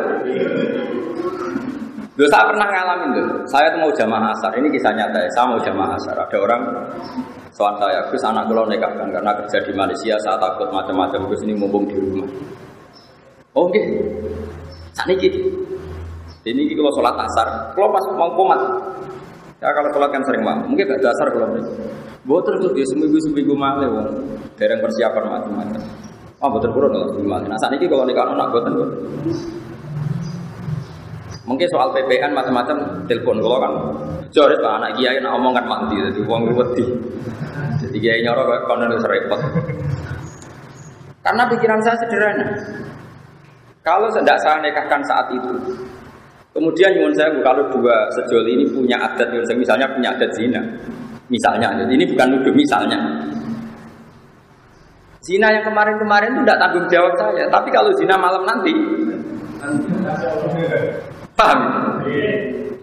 Loh, saya pernah ngalamin loh. Saya tuh mau jamaah asar. Ini kisah nyata ya. Saya mau jamaah asar. Ada orang sowan saya, Gus anak kula nikahkan karena kerja di Malaysia, saya takut macam-macam. Gus ini mumpung di rumah. Oke. Okay. Saniki. Ini kalau sholat asar, kalau pas mau komat, ya kalau sholat kan sering banget, mungkin gak dasar kalau ini. Buat terus dia seminggu seminggu malah, wong dereng persiapan macam-macam. Ah, buat terburuk nggak seminggu malah. Nah saat ini kalau nikah anak buatan buat. Mungkin soal P P N macam-macam, telepon kalau kan, jauh itu anak kiai nak omongkan mandi, jadi uang ruweti. Jadi kiai nyorok kayak konon itu repot. Karena pikiran saya sederhana. Kalau tidak saya nikahkan saat itu. Kemudian nyuwun saya kalau dua sejoli ini punya adat nyuwun saya misalnya punya adat zina. Misalnya ini bukan nuduh misalnya. Zina yang kemarin-kemarin itu tidak tanggung jawab saya, tapi kalau zina malam nanti paham.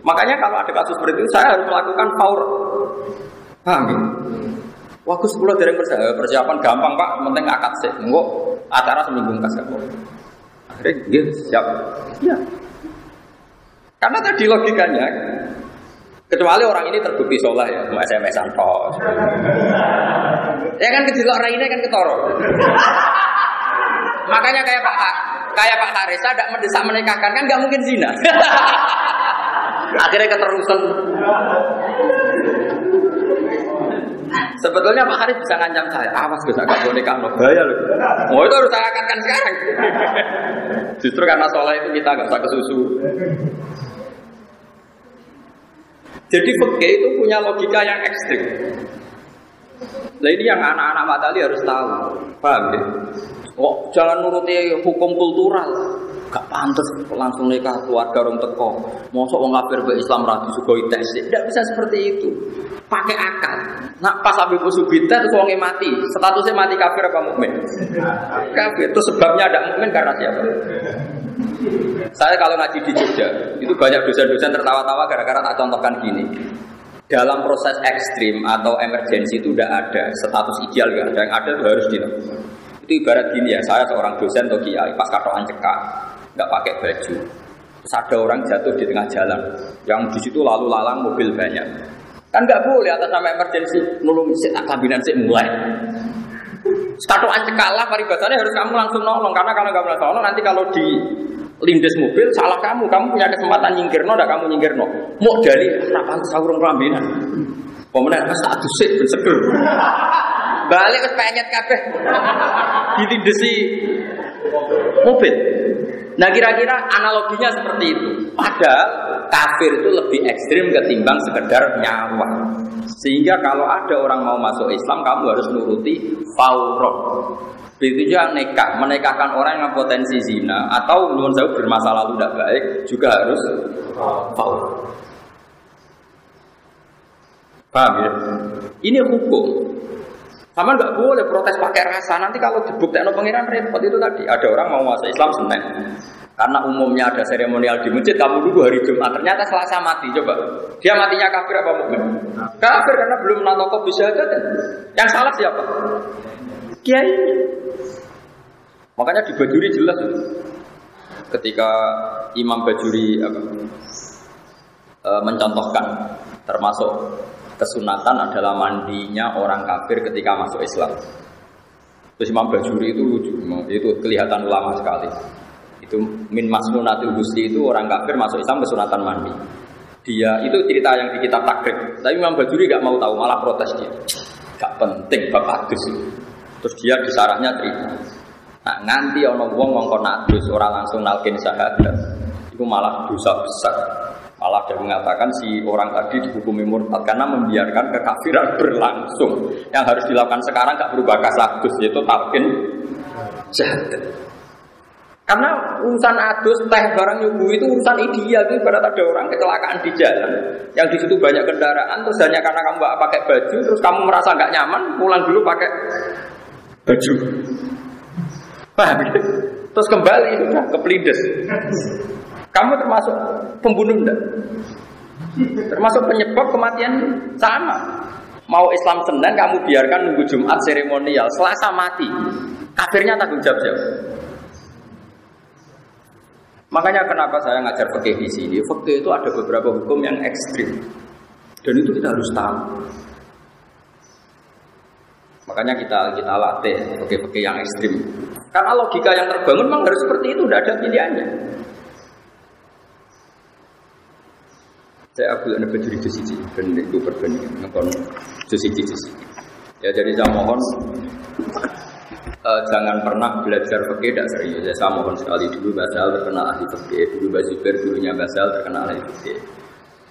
Makanya kalau ada kasus seperti itu saya harus melakukan power. Paham. Wah, Gus kula dereng persiapan gampang, Pak, penting akad sik. Engko acara seminggu kas kok. Akhirnya nggih siap. Iya. Karena tadi logikanya, kecuali orang ini terbukti soleh ya, mau S M S-an toh. Ya kan kejelok raine kan ketoro. Makanya kayak Pak kayak Pak Harisa tidak mendesak menikahkan kan nggak mungkin zina. Akhirnya keterusan. Sebetulnya Pak Haris bisa ngancam saya, awas Gus agak boneka no bahaya loh. Oh itu harus saya akadkan sekarang. Justru karena soleh itu kita nggak usah kesusu. Jadi fikih itu punya logika yang ekstrim. Nah ini yang anak-anak Matali harus tahu, paham ya? Oh jalan nuruti hukum kultural, gak pantas langsung nikah keluarga orang teko. Mosok wong kafir be Islam ratu sugoi tes, tidak bisa seperti itu. Pakai akal. Nak pas habis usubita terus wonge mati, statusnya mati kafir apa mukmin? Kafir. Itu sebabnya ada mukmin karena siapa? Saya kalau ngaji di Jogja itu banyak dosen-dosen tertawa-tawa gara-gara tak contohkan gini. Dalam proses ekstrim atau emergensi itu tidak ada status ideal ya, yang ada itu harus dilakukan. Itu ibarat gini ya, saya seorang dosen atau kiai pas katokan cekak, nggak pakai baju. Terus ada orang jatuh di tengah jalan, yang di situ lalu lalang mobil banyak. Kan nggak boleh atas nama emergensi nulung sik tak kabinan sik mulai. Katokan cekak lah paribasannya harus kamu langsung nolong karena kalau nggak langsung nolong nanti kalau di lindes mobil salah kamu, kamu punya kesempatan nyingkirno, ndak kamu nyingkirno. Mau dari rapan saurung rambenan. Pemenang pas tak dusik ben seger. Balik wis penyet kabeh. Ditindesi mobil. Nah kira-kira analoginya seperti itu. Padahal kafir itu lebih ekstrim ketimbang sekedar nyawa. Sehingga kalau ada orang mau masuk Islam, kamu harus nuruti fauroh. Itu juga nikah, menikahkan orang yang potensi zina atau menurut saya bermasa lalu tidak baik juga harus faul. Paham ya? Ini hukum. Sama nggak boleh protes pakai rasa. Nanti kalau dibuktikan pengiran repot itu tadi. Ada orang mau masuk Islam Senin. Karena umumnya ada seremonial di masjid, kamu dulu hari Jumat. Ternyata Selasa mati, coba. Dia matinya kafir apa mukmin? Kafir karena belum natoko bisa ada. Yang salah siapa? Kiai. Makanya di Bajuri jelas. Ketika Imam Bajuri apa, e, mencontohkan termasuk kesunatan adalah mandinya orang kafir ketika masuk Islam. Terus Imam Bajuri itu lucu, itu kelihatan ulama sekali. Itu min masnunatul husli itu orang kafir masuk Islam kesunatan mandi. Dia itu cerita yang di kitab Takrib. Tapi Imam Bajuri nggak mau tahu, malah protes dia. Nggak penting bab adus. Terus dia di sarahnya cerita. Nah, nganti orang wong ngongkon adus orang langsung nalkin syahadat. Itu malah dosa besar. Allah ada mengatakan si orang tadi dihukumi murtad karena membiarkan kekafiran berlangsung. Yang harus dilakukan sekarang tak berubah kasadus, yaitu talqin syahadat. Karena urusan adus, teh, barang nyuguh itu urusan ideal. Itu ibarat ada orang kecelakaan di jalan, yang di situ banyak kendaraan, terus hanya karena kamu nggak pakai baju, terus kamu merasa nggak nyaman, pulang dulu pakai baju. Paham? Terus kembali sudah kepelindes. Kamu termasuk pembunuh enggak? Termasuk penyebab kematian sama. Mau Islam Senin kamu biarkan nunggu Jumat seremonial, Selasa mati. Kafirnya tanggung jawab siapa? Makanya kenapa saya ngajar fikih di sini? Fikih itu ada beberapa hukum yang ekstrim. Dan itu kita harus tahu. Makanya kita kita latih fikih-fikih yang ekstrim. Karena logika yang terbangun memang harus seperti itu, tidak ada pilihannya. Saya aku anak berdiri di sini, dan itu perbandingan nonton di sini. Ya jadi saya mohon uh, jangan pernah belajar fikih tidak serius. Ya, saya mohon sekali dulu basal terkenal ahli fikih, dulu Bazibar gurunya basal terkenal ahli fikih.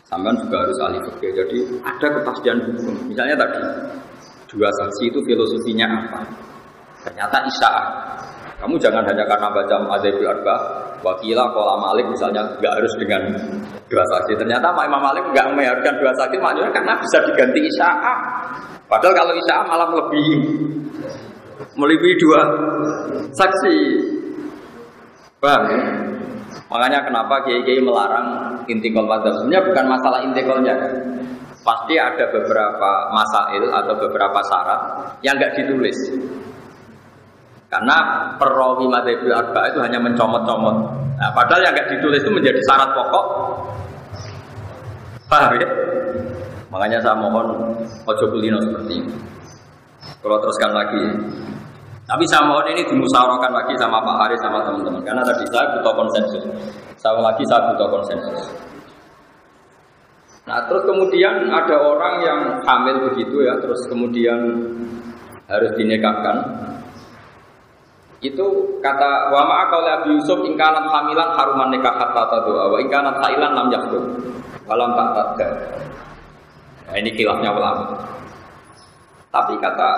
Sampean juga harus ahli fikih. Jadi ada kepastian hukum. Misalnya tadi dua saksi itu filosofinya apa? Ternyata isya'ah. Kamu jangan hanya karena baca Mazhabul Arba'ah, Wakilah, Qala Malik misalnya nggak harus dengan dua saksi. Ternyata Imam Malik nggak mengharuskan dua saksi, maknanya karena bisa diganti isya'ah. Padahal kalau isya'ah malah melebihi, melebihi dua saksi. Paham ya? Makanya kenapa kiai-kiai melarang intikal mazhab? Sebenarnya bukan masalah intikalnya. Pasti ada beberapa masail atau beberapa syarat yang nggak ditulis. Karena perawi Mazhabul Arba'ah itu hanya mencomot-comot. Nah, padahal yang nggak ditulis itu menjadi syarat pokok. Paham ya? Makanya saya mohon ojo kulino seperti ini. Kalau teruskan lagi. Tapi saya mohon ini dimusyawarahkan lagi sama Pak Haris sama teman-teman. Karena tadi saya butuh konsensus. Saya lagi saya butuh konsensus. Nah, terus kemudian ada orang yang hamil begitu ya, terus kemudian harus dinikahkan. Itu kata wa ma'a qauli Abi Yusuf in kanat hamilan haruman nikah hatta tadua wa in kanat hailan lam yaqdu walam taqta. Nah, ini khilafnya ulama. Tapi kata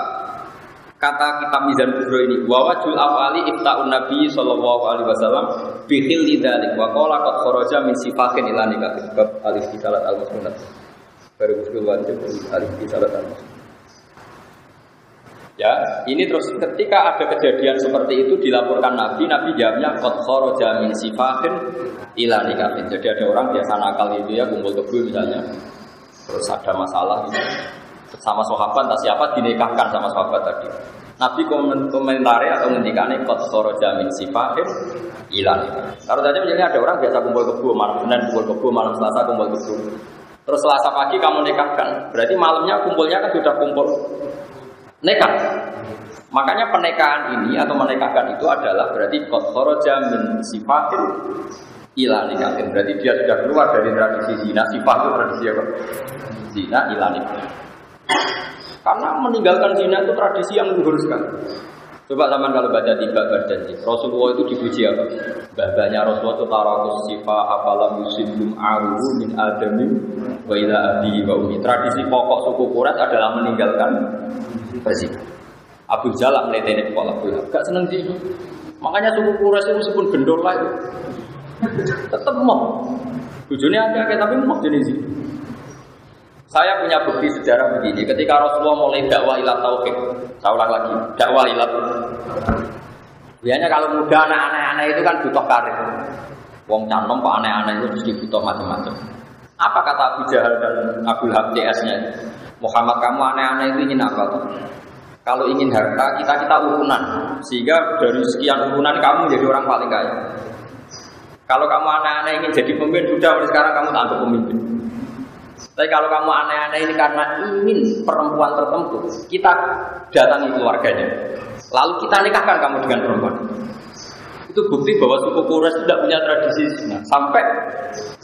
kata kitab Mizan Kubro ini wa wajul awali ibtaun nabi sallallahu alaihi wasallam bi khilli dzalik wa qala qad kharaja min sifakin ila nikah alif salat al-musnad. Baru usul wajib alif salat al-musnad. Ya, ini terus ketika ada kejadian seperti itu dilaporkan Nabi, Nabi jawabnya qad kharaja min sifahin ila nikah. Jadi ada orang biasa nakal itu ya, kumpul kebo misalnya. Terus ada masalah gitu. Sama sahabat entah siapa dinikahkan sama sahabat tadi. Nabi komentari atau ngendikane qad kharaja min sifahin ila nikah. Kalau tadi misalnya ada orang biasa kumpul kebo, malam Senin kumpul kebo, malam Selasa kumpul kebo. Terus Selasa pagi kamu nikahkan. Berarti malamnya kumpulnya kan sudah kumpul nikah. Makanya pernikahan ini atau menikahkan itu adalah berarti qad kharaja min sifatin ila nikah. Berarti dia sudah keluar dari tradisi zina. Sifat itu tradisi apa? Zina ila nikah. Karena meninggalkan zina itu tradisi yang luhur sekali. Coba zaman kalau baca tiba badan Rasulullah itu dipuji apa? Babanya Rasulullah itu tarakus sifah apalam yusiblum aruhu min adamim wa ila abdi wa umi. Tradisi pokok suku Quraisy adalah meninggalkan berzina. Abu Jalal meletenek kepala Abdullah. Gak seneng zina. Makanya suku Quraisy meskipun gendola itu tetap mau. Tujuannya agak-agak tapi mau jenis zina. Saya punya bukti sejarah begini. Ketika Rasulullah mulai dakwah ila tauhid, saya ulang lagi, dakwah ila. Biasanya kalau muda anak-anak itu kan butuh karir. Wong canom pak anak-anak itu mesti butuh macam-macam. Apa kata Abu Jahal dan Abu Lahab C S-nya? Muhammad, kamu anak-anak itu ingin apa tuh? Kalau ingin harta, kita-kita urunan. Sehingga dari sekian urunan kamu jadi orang paling kaya. Kalau kamu aneh-aneh ingin jadi pemimpin, sudah dari sekarang kamu tak anggap pemimpin. Tapi kalau kamu aneh-aneh ini karena ingin perempuan tertentu, kita datangi keluarganya. Lalu kita nikahkan kamu dengan perempuan. Itu bukti bahwa suku Quraisy tidak punya tradisi. Nah, sampai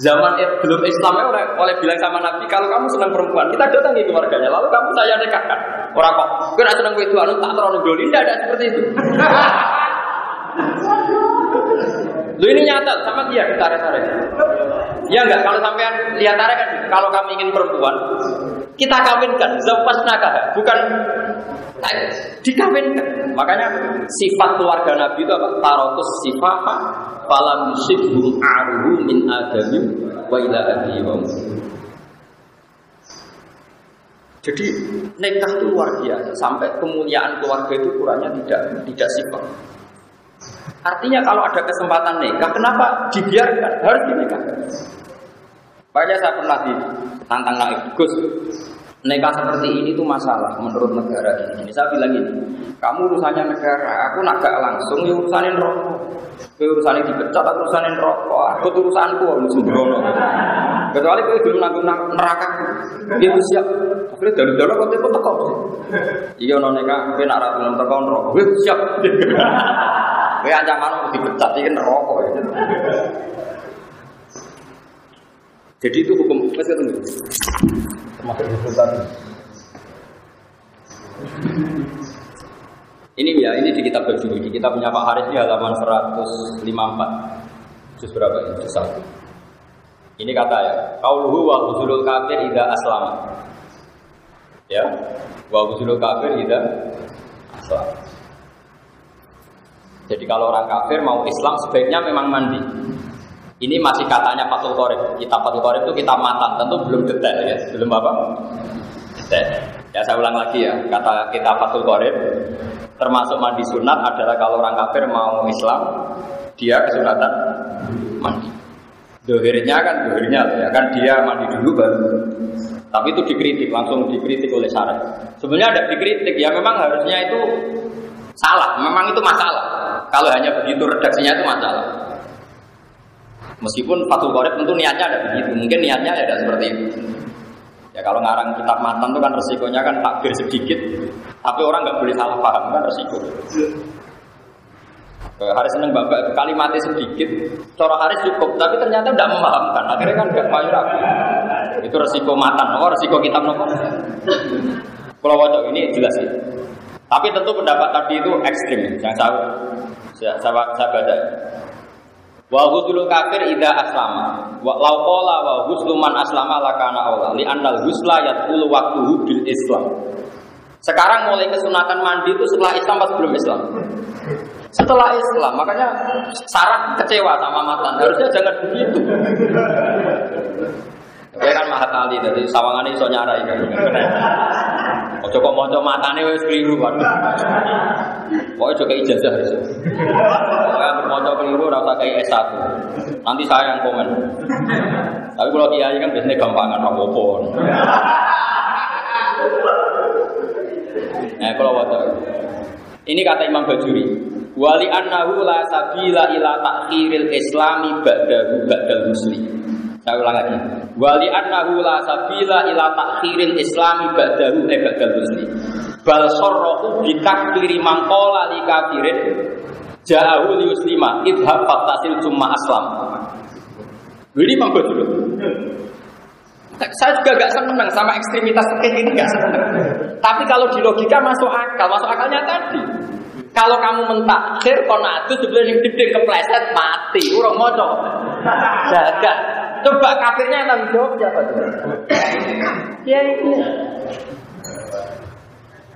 zaman belum Islam oleh, oleh bilang sama Nabi, kalau kamu senang perempuan, kita datangi keluarganya. Lalu kamu saya nikahkan. Orang kok, kena senang gue itu anu tak terlalu dolin, tidak ada seperti itu. Lu ini nyata sama dia di tarik-tarik. Ya enggak, kalau sampean lihat tarik kan, kalau kami ingin perempuan, kita kawinkan, zaupas nakah, bukan dikawinkan. Makanya sifat keluarga Nabi itu apa? Tarotus sifaha, falam sibhum aruhu min adamim wa ila adhiyam. Jadi nikah itu luar biasa, sampai kemuliaan keluarga itu ukurannya tidak tidak sifat. Artinya kalau ada kesempatan nikah, kenapa dibiarkan? Harus dinikahkan. Makanya saya pernah ditantang naik, Gus, nikah seperti ini tuh masalah menurut negara ini. Saya bilang gini, kamu urusannya negara, aku nagak langsung, ya urusanin rokok. Kau urusanin dipecat, aku urusanin rokok, aku urusanku, aku sembrono. Kecuali kau belum nanggung neraka, dia siap. Akhirnya dalu-dalu kau tepuk tekok. Iya noneka, kau nak ratusan tekon rokok, dia siap. Kau ancaman aku dipecat, dia nerokok. Jadi itu hukum masih tunggu. Termasuk hukum ini ya, ini di kitab berjudul kita punya Pak Haris di halaman seratus lima puluh empat. Juz berapa ini? Juz satu. Ini kata ya, qauluhu wa huzulul kafir idza aslama. Ya, wa huzulul kafir idza aslama. Jadi kalau orang kafir mau Islam sebaiknya memang mandi. Ini masih katanya Fathul Qorib. Kitab Fathul Qorib itu kita matan, tentu belum detail ya, belum apa? Detail. Ya saya ulang lagi ya, kata kitab Fathul Qorib termasuk mandi sunat adalah kalau orang kafir mau Islam dia kesunatan mandi. Dohirnya kan, dohirnya ya kan dia mandi dulu baru. Tapi itu dikritik, langsung dikritik oleh syarah. Sebenarnya ada dikritik, ya memang harusnya itu salah, memang itu masalah. Kalau hanya begitu redaksinya itu masalah. Meskipun Fathul Qorib tentu niatnya ada begitu, mungkin niatnya ada seperti itu. Ya kalau ngarang kitab matan itu kan resikonya kan takbir sedikit, tapi orang nggak boleh salah paham kan resiko. Haris seneng bapak kalimatnya sedikit, cara Haris cukup, tapi ternyata tidak memahamkan. Akhirnya kan gak mayu aku. Itu resiko matan, oh resiko kita nopo. Kalau wajah ini jelas sih. Tapi tentu pendapat tadi itu ekstrim, yang saya saya, saya, saya baca. Wa ghuslul kafir idza aslama, wa law qala wa ghuslu man aslama lakana aula, li annal ghusla yadkhulu waqtuhu bil Islam. Sekarang mulai kesunatan mandi itu setelah Islam atau sebelum Islam? Setelah Islam, makanya syarat kecewa sama matan, harusnya jangan begitu. Oke kan Mahat Ali dari sawangan ini soalnya ada ikan. Ojo kok mojo matane wes keliru kan. Pokoknya juga ijazah harusnya. Pokoknya bermojo keliru rasa kayak S satu. Nanti saya yang komen. Tapi kalau kiai kan biasanya gampangan rapopon. Nah kalau waktu ini kata Imam Bajuri. Wali annahu la sabila ila takhiril islami ba'dahu ba'dal husli. Saya ulang lagi. Wali annahu la sabila ila takhiril islami ba'dahu eh ba'dal husli. Bal sarrahu bi takfiri man qala li kafirin ja'ahu li muslima idhab fatasil summa aslam. Jadi monggo dulu. Saya juga gak senang sama ekstremitas seperti ini, gak senang. Tapi kalau di logika masuk akal, masuk akalnya tadi. Kalau kamu mentakhir, kona itu sebenarnya diberi kepleset mati, urang moco. Jaga. Coba kafirnya tanggung jawab siapa tuh? Ya ini.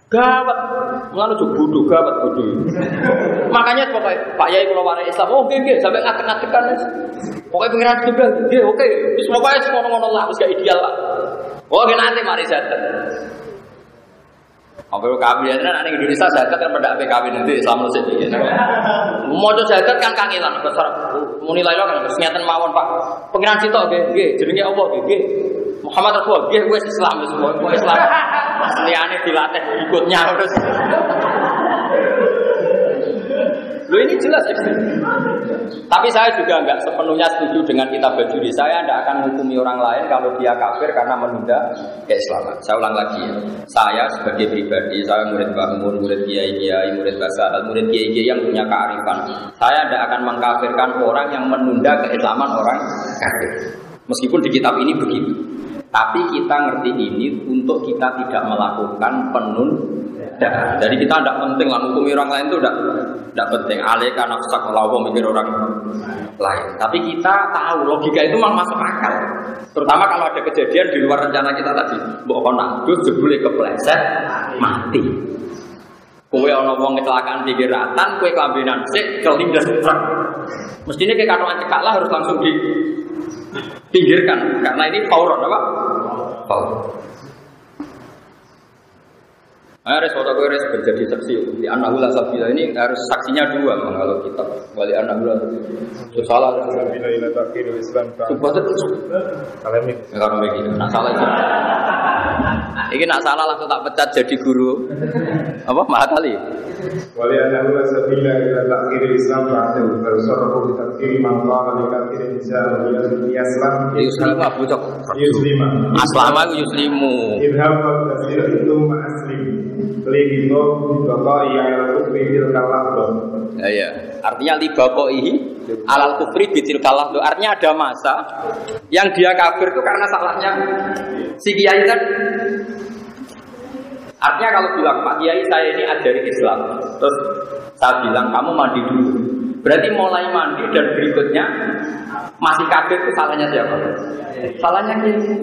Gawat, nganu tuh bodoh, gawat bodoh. Makanya pokoknya Pak Yai kalau warna Islam, oh gini, sampai ngat-ngat-ngat. Pokoknya pengiran juga, oke, oke. Terus pokoknya semua ngono-ngono lah, harus gak ideal lah. Oh nanti mari zakat. Apa kami ya tenan ning Indonesia zakat kan pendak P K W nanti Islam lu sik iki. Moco zakat kan kang ilang besar muni layo kan kesnyatan mawon Pak. Pengiran sitok nggih nggih jenenge apa nggih? Muhammad Rasulullah nggih wis Islam wis kok Islam. Asliane dilatih ikutnya terus. Loh ini jelas ekstrim. Tapi saya juga enggak sepenuhnya setuju dengan kitab Bajuri. Saya tidak akan menghukumi orang lain kalau dia kafir karena menunda keislaman. Saya ulang lagi ya. Saya sebagai pribadi, saya murid bangun, murid kiai-kiai, murid basah, murid kiai-kiai yang punya kearifan. Saya tidak akan mengkafirkan orang yang menunda keislaman orang kafir. Meskipun di kitab ini begitu. Tapi kita ngerti ini untuk kita tidak melakukan penundaan. Jadi kita tidak penting lah menghukumi orang lain itu tidak tidak penting. Alika nafsak lawong mikir orang lain. Tapi kita tahu logika itu memang masuk akal. Terutama kalau ada kejadian di luar rencana kita tadi. Mbok kon ndus jebule kepleset mati. Kowe ana wong kecelakaan pinggir ratan, kowe kelambenan sik kelindes truk. Mestinya ke katokan cekak lah harus langsung di pinggirkan karena ini fauron apa? Fauron. Harus foto gue harus menjadi saksi. Di Anahula Sabila ini harus saksinya dua kalau kita wali Anahula salah. Sumpah terus. Kalemik. Kalemik ini. Nak salah itu. Ini nak salah langsung tak pecat jadi guru. Apa Mahatali? Wali Anahula Sabila kita tak kiri Islam berarti bersorok kita kiri mangkal kita kiri Islam kita Islam. Yuslimah bucok. Yuslimah. Aslama Yuslimu. Irhamul Nasir itu Aslim. Libido bako iya alal kufri bil kalahdo. Ya ya. Artinya libako ihi alal kufri bil kalahdo. Artinya ada masa yang dia kafir itu karena salahnya si kiai kan. Artinya kalau bilang Pak Kiai saya ini ajari Islam, terus saya bilang kamu mandi dulu. Berarti mulai mandi dan berikutnya masih kafir itu salahnya siapa? Salahnya kiai.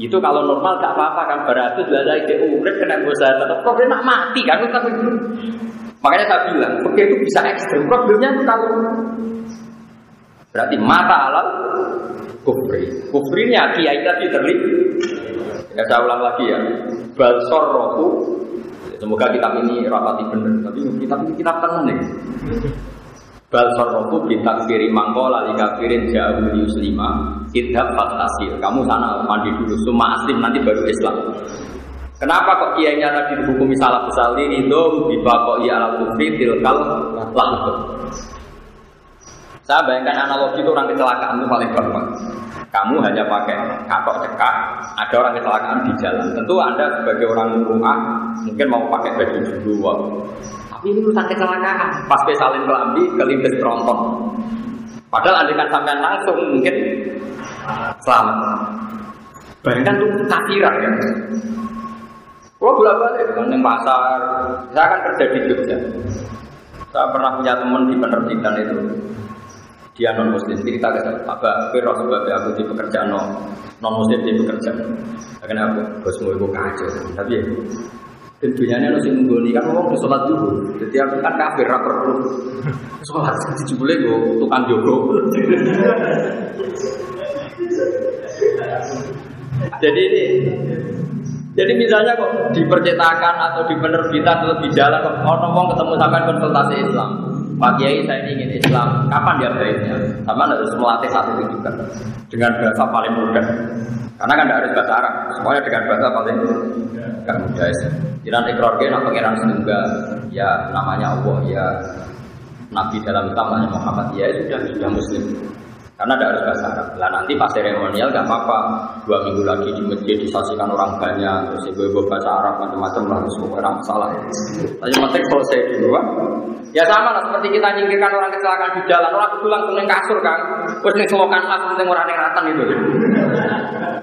Itu kalau normal tak apa-apa kan beratus lalai dia urut kena dosa tetap problemnya mati kan itu gitu. Makanya saya bilang oke itu bisa ekstrem problemnya kalau berarti mata alam kufri kufrinya kiai tadi terlibat. Ya saya ulang lagi ya balsor rohu semoga kitab ini rapati benar tapi kitab ini kitab tenang nih. Balsor rohu kita kiri mangko lali kafirin jauh yuslima idhab fatasir kamu sana mandi dulu summa aslim nanti baru Islam. Kenapa kok kiainya tadi dihukumi salah besar ini dong dibakoi ala kufri tilkal lahud. Saya bayangkan analogi itu orang kecelakaan itu paling gampang. Kamu hanya pakai katok cekak, ada orang kecelakaan di jalan. Tentu Anda sebagai orang rumah mungkin mau pakai baju dulu. Tapi ini urusan kecelakaan. Pas ke salin kelambi, kelindes tronton. Padahal andaikan sampean langsung mungkin selamat. Bayangkan itu kafiran ya. Kalau bolak-balik di pasar, saya akan kerja di Jogja. Saya pernah punya teman di penerbitan itu. Dia non muslim. Jadi kita kata apa? Kira sebabnya aku di pekerjaan non non muslim di pekerjaan. Karena aku bosmu itu kacau. Tapi ya, tentunya nih nasi menggoni kan ngomong ke sholat dulu. Jadi aku kan kafir rapor dulu. Sholat jadi boleh gue tukang jogo. Jadi ini, jadi misalnya kok di percetakan atau di penerbitan atau di jalan ngomong ketemu sampai konsultasi Islam. Pak Kiai saya ingin Islam. Kapan dia baiknya? Sama harus melatih satu itu juga dengan bahasa paling mudah. Karena kan tidak harus bahasa Arab. Semuanya dengan bahasa paling mudah. Guys, jiran ekor gen atau pengiran juga. Ya namanya Allah ya Nabi dalam namanya Muhammad ya itu sudah sudah Muslim. Karena tidak harus bahasa Arab. Lah nanti pas seremonial nggak apa-apa. Dua minggu lagi di masjid disaksikan orang banyak. Terus ibu-ibu bahasa Arab macam-macam lah. Semua orang salah. Tapi penting kalau saya di luar. Ya sama lah seperti kita nyingkirkan orang kecelakaan di jalan, orang tulang tulang kasur kan, terus ngeselokan lah penting orang yang ratan itu.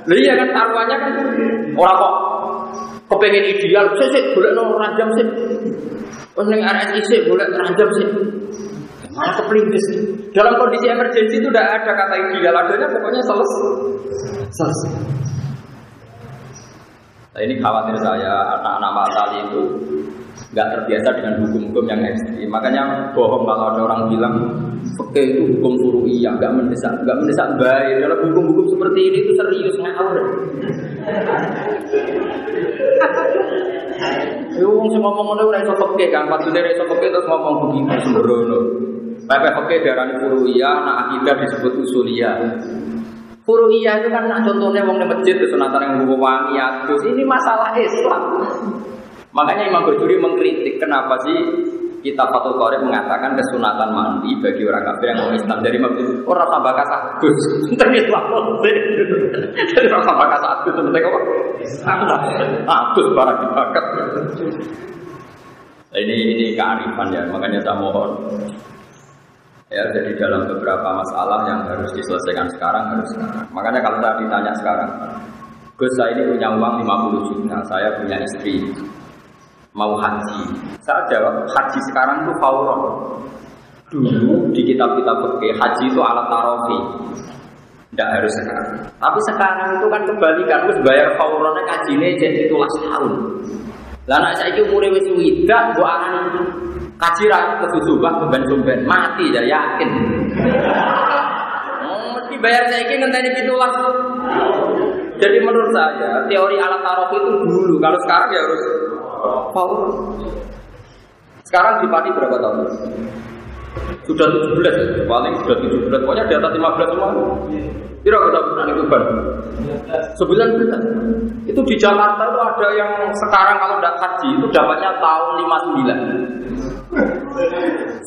Lalu iya kan taruhannya kan orang kok kepengen ideal, sih sih boleh nol rajam sih, penting R S I sih boleh rajam sih, malah kepelintis. Dalam kondisi emergensi itu tidak ada kata ideal, adanya pokoknya selesai. Selesai. Nah, ini khawatir saya anak-anak Mahatali itu. nggak terbiasa dengan hukum-hukum yang ekstrim. Makanya bohong kalau ada orang bilang fakih itu hukum furu'iyah, nggak mendesak, nggak mendesak baik. Kalau hukum-hukum seperti ini itu serius ngawur. Yo, wong sing ngomong ngono ora iso fakih kan, maksudnya ora iso fakih terus ngomong begini sembrono. Pepe fakih diarani furu'iyah, nah akidah disebut usuliyah. Furu'iyah itu kan contohnya wong nang masjid sunatan yang ngomong wangi adus. Ini masalah Islam. Makanya Imam Ghazali mengkritik kenapa sih kitab Fathul Qorib mengatakan kesunatan mandi bagi orang kafir yang mau Islam dari Imam Ghazali. Orang tambah kasar Gus, tentang Islam sih. Jadi orang tambah kasar Gus tentang apa? Islam lah. Agus para dibakat. Ini ini kearifan ya. Makanya saya mohon. Ya, jadi dalam beberapa masalah yang harus diselesaikan sekarang harus sekarang. Makanya kalau saya ditanya sekarang, Gus saya ini punya uang lima puluh juta, saya punya istri. Mau haji, saya jawab haji sekarang itu fauron. Dulu di kitab-kitab fikih haji itu alat tarawih, tidak harus sekarang. Tapi sekarang itu kan kebalikan, terus bayar fauronnya haji ini jadi tulas tahun. Lalu saya itu umurnya wis wida, gua akan kaji rakyat kesusupan keban-keban mati, jadi yakin. Mesti bayar saya ini ngenteni pitulas. Jadi menurut saya teori alat tarawih itu dulu, kalau sekarang ya harus. Paul. Sekarang di Pati berapa tahun? Sudah tujuh belas ya? Paling sudah tujuh belas, pokoknya di atas lima belas semua. Kira kita pernah itu ban sembilan belas. Itu di Jakarta itu ada yang sekarang kalau tidak haji itu dapatnya tahun lima puluh sembilan.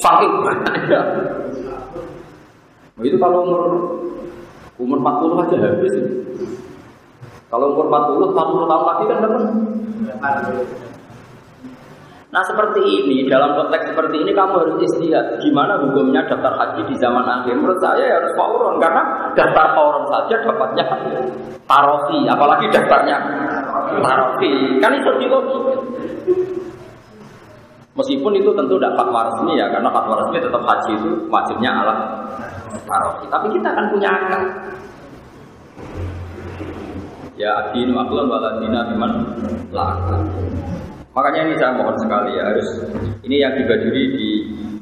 Saking banyak. Nah, itu kalau umur umur empat puluh aja habis ini. Kalau umur empat puluh, empat puluh tahun lagi kan dapat. Nah seperti ini, dalam konteks seperti ini kamu harus istihad. Gimana hukumnya daftar haji di zaman akhir? Menurut saya ya harus fauron, karena daftar fauron saja dapatnya tarofi, apalagi daftarnya tarofi. Kan itu dilogi. Meskipun itu tentu tidak fatwa resmi ya, karena fatwa resmi tetap haji itu wajibnya alat tarofi. Tapi kita akan punya akal. Ya adinu aklan waladina biman la'aklan. Makanya ini saya mohon sekali ya harus. Ini yang dibajuri di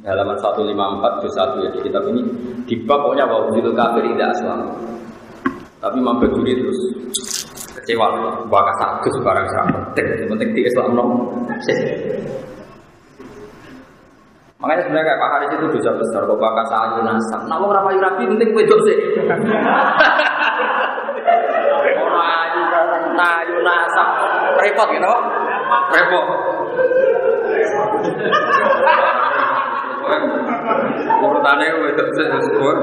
halaman seratus lima puluh empat, satu ya di kitab ini. Di bab pokoknya wabudil kafir tidak aslam. Tapi Imam Bajuri terus kecewa. Bakal satu sebarang sebarang penting. Penting di Islam nom. Makanya sebenarnya kayak Pak Haris itu dosa besar. Bakal sahayun asam. Nah orang rapayu rapi penting wedok sih. Nah, Yunasam repot gitu, repot. Urutannya itu saya sebut.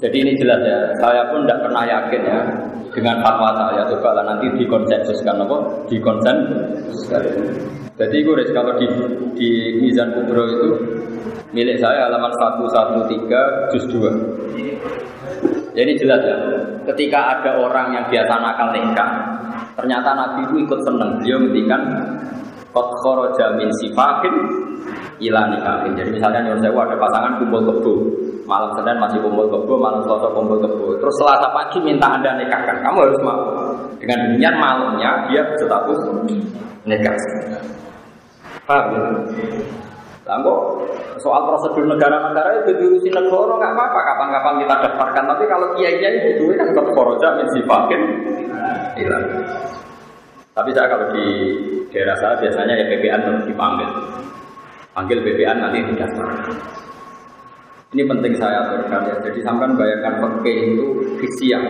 Jadi ini jelas ya. Saya pun tidak pernah yakin ya dengan fatwa saya. Coba lah nanti dikonsensuskan apa? Dikonsensuskan. Jadi itu kalau di di Mizan Kubro itu milik saya halaman seratus tiga juz dua. Jadi jelas ya, ketika ada orang yang biasa nakal nikah, ternyata Nabi itu ikut senang. Beliau ngendikan qad kharaja min sifahin ila nikahin. Jadi misalnya nyuruh saya ada pasangan kumpul kebo, malam Senin masih kumpul kebo, malam Selasa kumpul kebo. Terus Selasa pagi minta Anda nikahkan. Kamu harus mau. Dengan demikian malamnya dia berstatus nikah. Paham ya? Langgo soal prosedur negara-negara itu diurusi negara nggak apa-apa kapan-kapan kita daftarkan, tapi kalau kiai-kiai itu kan tetap koroja mensifakin hilang. Tapi saya kalau di daerah saya biasanya ya P P N harus dipanggil, panggil P P N nanti didaftarkan. Ini penting saya aturkan ya. Jadi sampean bayangkan fakih itu visial,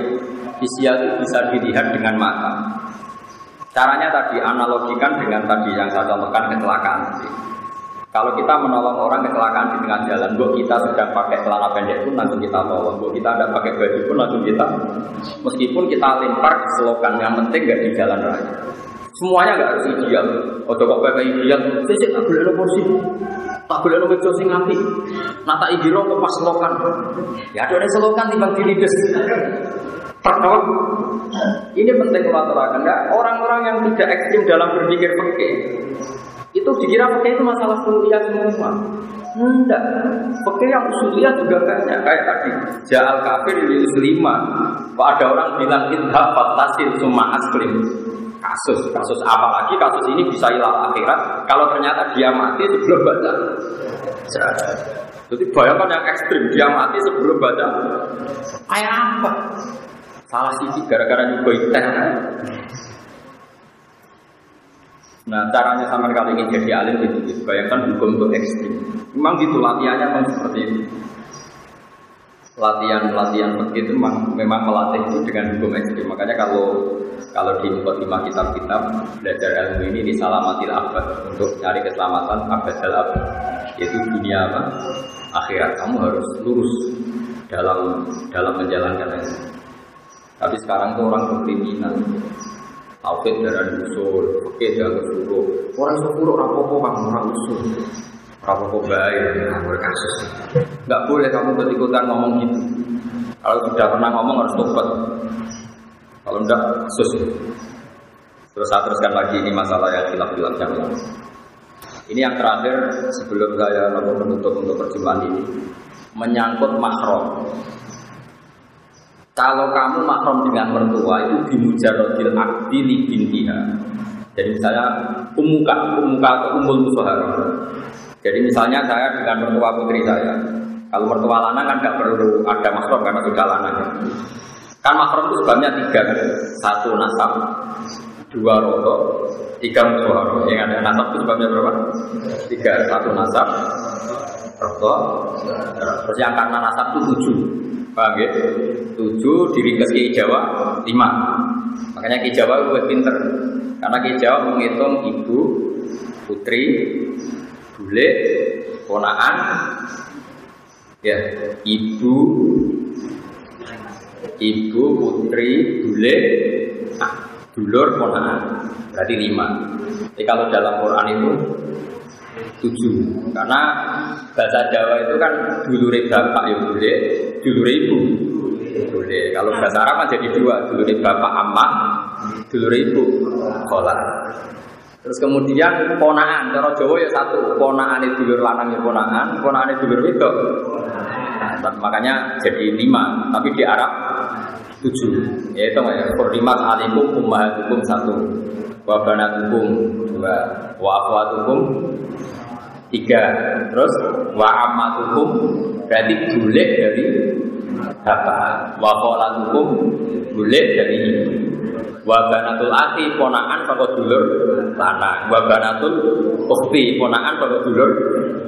visial itu bisa dilihat dengan mata. Caranya tadi analogikan dengan tadi yang saya contohkan kecelakaan. Kalau kita menolong orang kecelakaan di tengah jalan, buat kita sedang pakai celana pendek pun langsung kita tolong, buat kita ada pakai baju pun langsung kita, meskipun kita lempar slogan yang penting nggak di jalan raya. Semuanya nggak harus ideal. Oh kok pakai ideal, saya tak boleh nomor sih, tak boleh nomor josi ngapi, nata ideal kok pas slogan. Ya ada slogan timbang dilides. Pertama, ini penting kita terangkan. Orang-orang yang tidak ekstrim dalam berpikir pakai itu itu dikira pakai itu masalah usuliyah semua. Enggak, pakai yang usuliyah juga banyak. Kayak tadi ja'al kafir lil muslima. Ada orang bilang idhab fatasil summa aslim. Kasus, kasus apalagi kasus ini bisa ilah akhirat kalau ternyata dia mati sebelum baca. Jadi bayangkan yang ekstrim, dia mati sebelum baca. Kayak apa? Salah sisi gara-gara nyoba teh. Nah, caranya sama kali ini jadi alim gitu. Bayangkan hukum untuk ekstrim. Memang gitu latihannya kan seperti itu. Latihan-latihan seperti itu memang, memang melatih itu dengan hukum ekstrim. Makanya kalau kalau di mukaddimah kitab-kitab belajar ilmu ini di salamatil abad untuk cari keselamatan abad al-abad, yaitu dunia apa? Akhirat. Kamu harus lurus dalam dalam menjalankan ilmu. Tapi sekarang tuh orang berkriminal. Tauhid dari usul, fikih dari usul. Orang sepuluh orang pokok kamu orang usul. Orang pokok baik, orang kasus. Enggak boleh kamu ikut-ikutan ngomong gitu. Kalau sudah pernah ngomong harus tobat. Kalau enggak kasus. Terus saya teruskan lagi ini masalah yang hilaf-hilaf yang lain. Ini yang terakhir sebelum saya menutup untuk perjumpaan ini menyangkut mahram. Kalau kamu mahram dengan mertua itu bimujarodil akdili bintiha. Jadi misalnya umuka, umuka atau umul musoharah. Jadi misalnya saya dengan mertua putri saya. Kalau mertua lanang kan tidak perlu ada mahram karena sudah lanang. Kan mahram itu sebabnya tiga kan? Satu nasab, dua roto, tiga musoharah. Yang ada nasab itu sebabnya berapa? Tiga, satu nasab, roto, terus yang karena nasab itu tujuh. Paham ya? tujuh diri ke Ki Jawa lima. Makanya Ki Jawa itu pinter. Karena Ki Jawa menghitung ibu, putri, bule, ponakan, ya, ibu, ibu, putri, bule, ah, dulur, ponakan. Berarti lima. Jadi kalau dalam Quran itu tujuh. Karena bahasa Jawa itu kan dulure bapak ya boleh, dulure ibu boleh. Kalau bahasa Arab kan jadi dua, dulure bapak amma, dulure ibu khola. Terus kemudian ponaan, cara Jawa ya satu, ponaane dulur lanang ya ponaan, ponaane dulur wedok. Nah, makanya jadi lima, tapi di Arab tujuh. Ya itu ya, kurnimat alikum ummahatukum satu, wa banatukum dua, wa akhwatukum tiga, terus wa'amatukum berarti bulik dari bapak, wa'kolatukum bulik dari ibu, wa'banatul ati ponaan paka dulur lanang, wa'banatul ukti ponaan paka dulur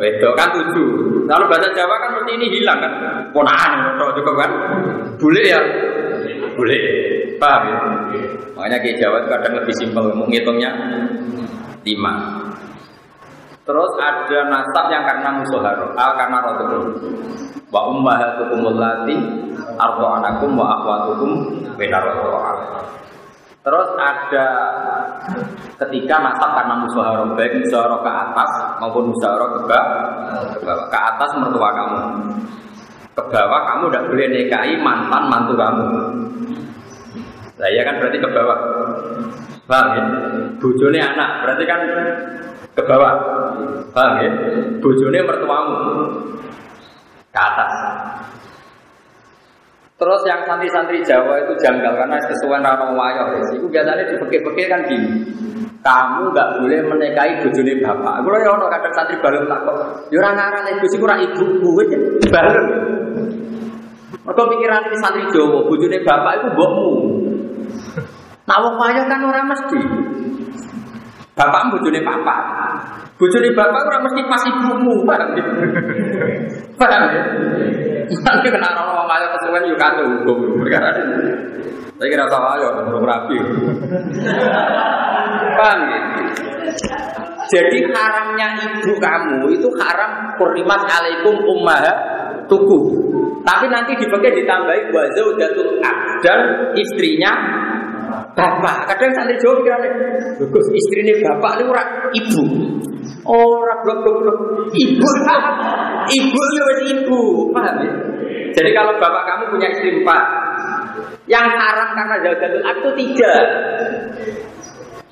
wedok, kan tujuh. Kalau bahasa Jawa kan seperti ini hilang kan, ponaan juga kan bulik ya bulik, paham ya? Makanya kayak Jawa itu kadang lebih simpel menghitungnya lima. Terus ada nasab yang karena musoharoh, ah, karena rotukum. Wa ummahatukumul lati arda'anakum wa akhwatukum minaroto'an. Terus ada ketika nasab karena musoharoh, baik musoharoh ke atas maupun musoharoh ke bawah. Ke atas mertua kamu, ke bawah kamu tidak boleh nikahi mantan mantu kamu. Nah iya kan berarti ke bawah. Bang, ya? Bojone anak, berarti kan ke bawah. Paham ya? Bojone mertuamu ke atas. Terus yang santri-santri Jawa itu janggal karena kesuwen ra ono wayah. Iku biasanya dipekek-pekek kan gini. Kamu enggak boleh menikahi bojone bapak. Kulo ya ono kadang santri bareng tak kok. Ya ora ngarane Gus iku ora ibuku wis bareng. Mergo pikirane santri Jawa, bojone bapak iku mbokmu. Nak wong wayah kan ora mesti. Bapak bojone papa. Bojone bapak ora mesti pas ibumu, paham ya? Paham ya? Mangke kena ora mayo kesuwen yo kate hukum perkara. Saya kira salah yo urung rapi. Paham ya? Jadi haramnya ibu kamu itu haram kurnimat alaikum ummaha tuku. Tapi nanti dipakai ditambahi wa zaujatul dan istrinya bapak. Kadang santri Jawa pikirane, Gus istrine bapak niku ora ibu. Ora blok-blok. Ibu. Ibu ya wis ibu, paham ya? Jadi kalau bapak kamu punya istri empat, yang haram karena zaujatul akad itu tiga.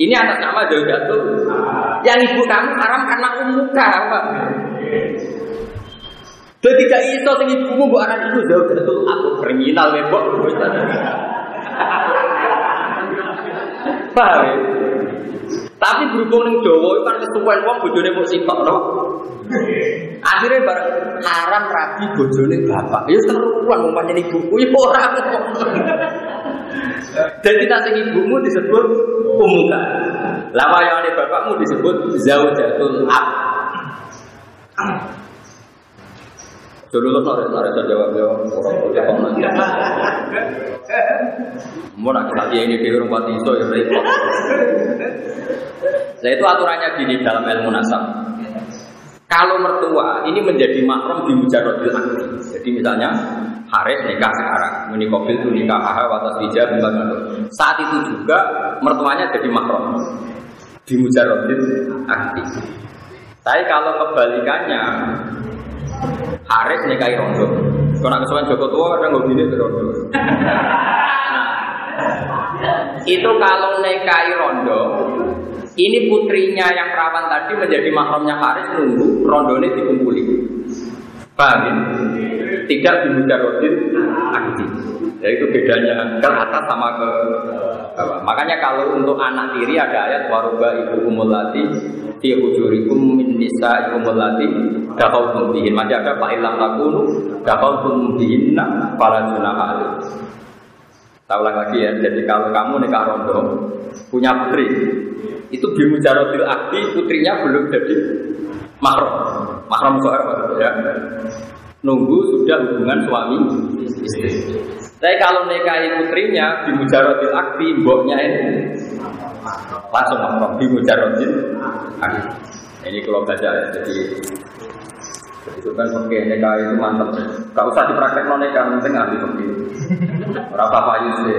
Ini atas nama zaujatul yang ibu kamu haram karena ummu kamu. Dia tidak iso sing ibumu mbok aran iku jauh betul aku kriminal lho mbok. Paham? Tapi berhubung ning Jawa kan wis tuwek wong bojone mung sitok to. Akhire bareng haram rabi bojone bapak. Ya seruan wong pancen ibuku ya ora. Dadi tasih ibumu disebut ummuka. Lah wayane bapakmu disebut zaujatul ab. Dulu lho arek-arek jawab-jawab ora kok mandi. Mun aku tak ini dhewe ora pati iso ya repot. Lah itu aturannya gini dalam ilmu nasab. Kalau mertua ini menjadi mahram di mujarradil aqdi. Jadi misalnya Haris nikah sekarang, munikobil tu nikah aha watas wijah bimbang. Saat itu juga mertuanya jadi mahram di mujarradil aqdi. Tapi kalau kebalikannya Haris nikahi rondo. Kalau nak kesuwen Joko tua, ada ngobine rondo. Itu kalau nikahi rondo, ini putrinya yang perawan tadi menjadi mahramnya Haris nunggu rondone dikumpuli. Paham ya? Tidak dimudarotin aktif. Jadi itu bedanya ke atas sama ke bawah. Makanya kalau untuk anak tiri ada ayat waruba ibu umulati fi hujurikum min nisa ibu umulati daqautum bihin. Masih ada fa'ilam lakunu daqautum bihinna para junahal. Saya ulang lagi ya, jadi kalau kamu nikah rondo punya putri itu bimujarotil akti, putrinya belum jadi mahram. Mahram soal apa ya? Nunggu sudah hubungan suami istri. Tapi kalau nikahi putrinya di mujarradil akdi, mboknya ini langsung mahram di mujarradil akdi. Ini kalau baca ya, jadi itu kan oke nikah itu mantap. Gak usah dipraktekno nikah, penting ahli fikih. Ora apa-apa yuse.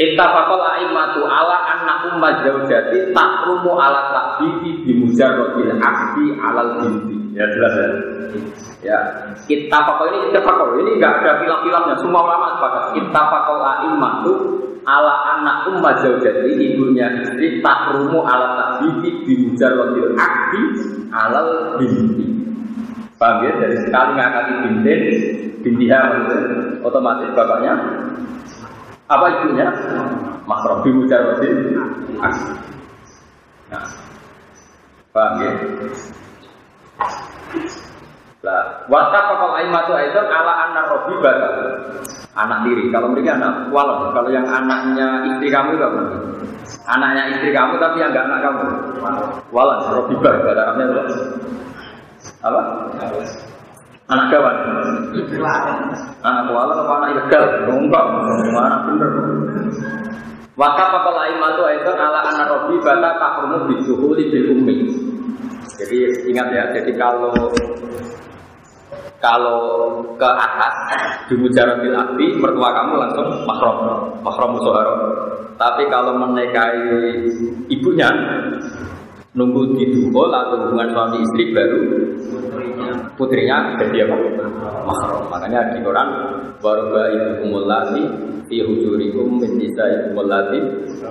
Ittafaqal a'immatu ala anna ummat zaujati takrumu ala ta'bihi bi mujarradil akdi alal binti. Ya jelas ya. Ya, ittafaqal ini ittafaqal ini enggak ada pilaf-pilafnya, semua ulama sepakat. Ittafaqal a'immatu ala anna ummat zaujati ibunya istri takrumu ala ta'bihi bi mujarradil akdi alal binti. Paham ya? Dari sekali ngakati binti, bintiha otomatis bapaknya apa ibunya? Mahram bi mujarradil akdi. Nah. Paham ya? Lah, wattaqal aimatu aidan ala anna rabbika. Anak tiri. Kalau mereka anak walam, kalau yang anaknya istri kamu itu apa? Anaknya istri kamu tapi yang enggak anak kamu. Walam rabbika badarnya itu. Apa? Anak kawan. Anak walam apa anak ilegal? Enggak, mana bener. Wattaqal aimatu aidan ala anna rabbika taqrumu bizuhuri bil ummi. Jadi ingat ya, jadi kalau kalau ke atas di mujarradil akdi mertua kamu langsung mahram, mahram musyawarah. Tapi kalau menikahi ibunya nunggu di dukhul atau hubungan suami istri baru putrinya jadi apa? Mahram. Makanya di Quran warba ibukumul lati fi hujurikum min nisaikumul lati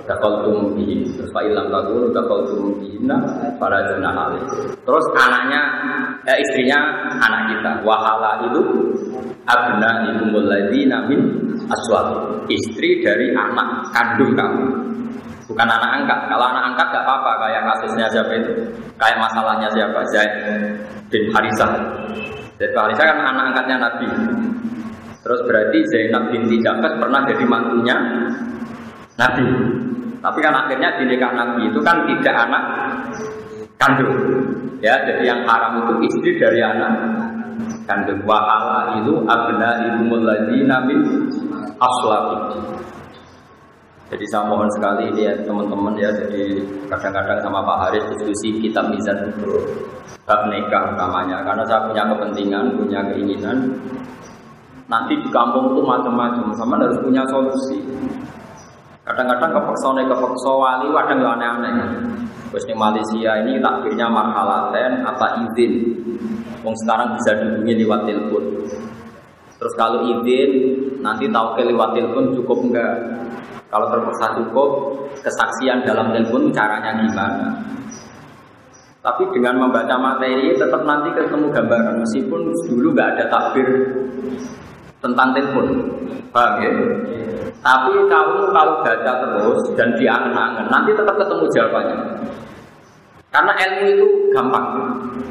daqaltum bihin fa illam taqulu daqaltum bihinna fala junaha alaih. Terus anaknya eh, istrinya anak kita wahala itu abnaikumul ladzina min aswal. Istri dari anak kandung kamu. Bukan anak angkat. Kalau anak angkat enggak apa-apa kayak kasusnya siapa itu. Kayak masalahnya siapa? Zaid bin Harithah. Zaid bin Harithah kan anak angkatnya Nabi. Terus berarti Zainab binti Jahsh pernah jadi mantunya Nabi. Tapi kan akhirnya dinikah Nabi itu kan tidak anak kandung. Ya, jadi yang haram itu istri dari anak kandung. Wa ala itu abnaikumul ladzina min aslabikum. Jadi saya mohon sekali ini ya teman-teman ya, jadi kadang-kadang sama Pak Haris diskusi kitab Mizan itu bab nikah utamanya, karena saya punya kepentingan, punya keinginan. Nanti di kampung itu macam-macam, sama harus punya solusi. Kadang-kadang kepeksone kepeksa wali kadang yo aneh-aneh. Wis ning Malaysia ini takdirnya marhalaten apa izin. Wong sekarang bisa dihubungi lewat telepon. Terus kalau izin nanti tahu ke lewat telepon cukup enggak? Kalau terpaksa cukup kesaksian dalam handphone caranya gimana? Tapi dengan membaca materi tetap nanti ketemu gambaran, meskipun dulu nggak ada takbir tentang handphone, paham ya? Tapi kamu kalau baca terus dan diangen-angen, nanti tetap ketemu jawabannya. Karena ilmu itu gampang.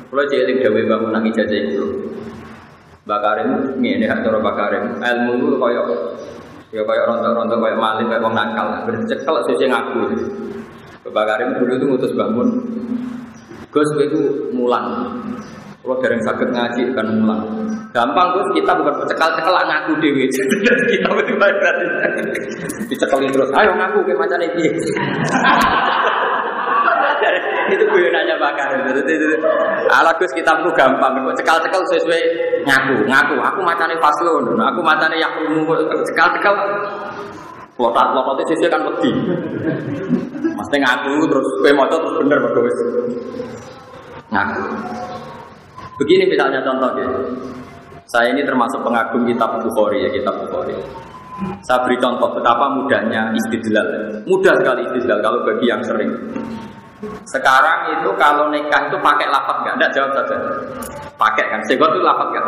Kalau jeling dewi bangun nangis aja itu. Bakarim, ini ada cara bakarim. Ilmu itu koyok, ya koyok rontok-rontok, koyok maling, koyok nakal. Bercekel sesuai ngaku. Bakarim dulu itu ngutus bangun. Gus itu mulang. Kalau dereng sakit ngaji kan mulang. Gampang Gus, kita bukan bercekal-cekal ngaku dewi. Kita berdebat. Dicekelin terus. Ayo ngaku ke macam ini. Itu gue nanya bakar. Ala Gus kita perlu gampang. Cekal-cekal sesuai ngaku, ngaku. Aku macane faslon, aku macane yakrumu. Cekal-cekal. Lotat-lotatnya sesuai kan wedi. Mesti ngaku terus gue moco terus bener padha wis. Ngaku. Begini misalnya contohnya. Saya ini termasuk pengagum kitab Bukhari ya, kitab Bukhari. Saya beri contoh betapa mudahnya istidlal. Mudah sekali istidlal kalau bagi yang sering. Sekarang itu kalau nikah itu pakai lafaz enggak? Enggak, jawab saja. Pakai kan? Segot itu lafaz enggak?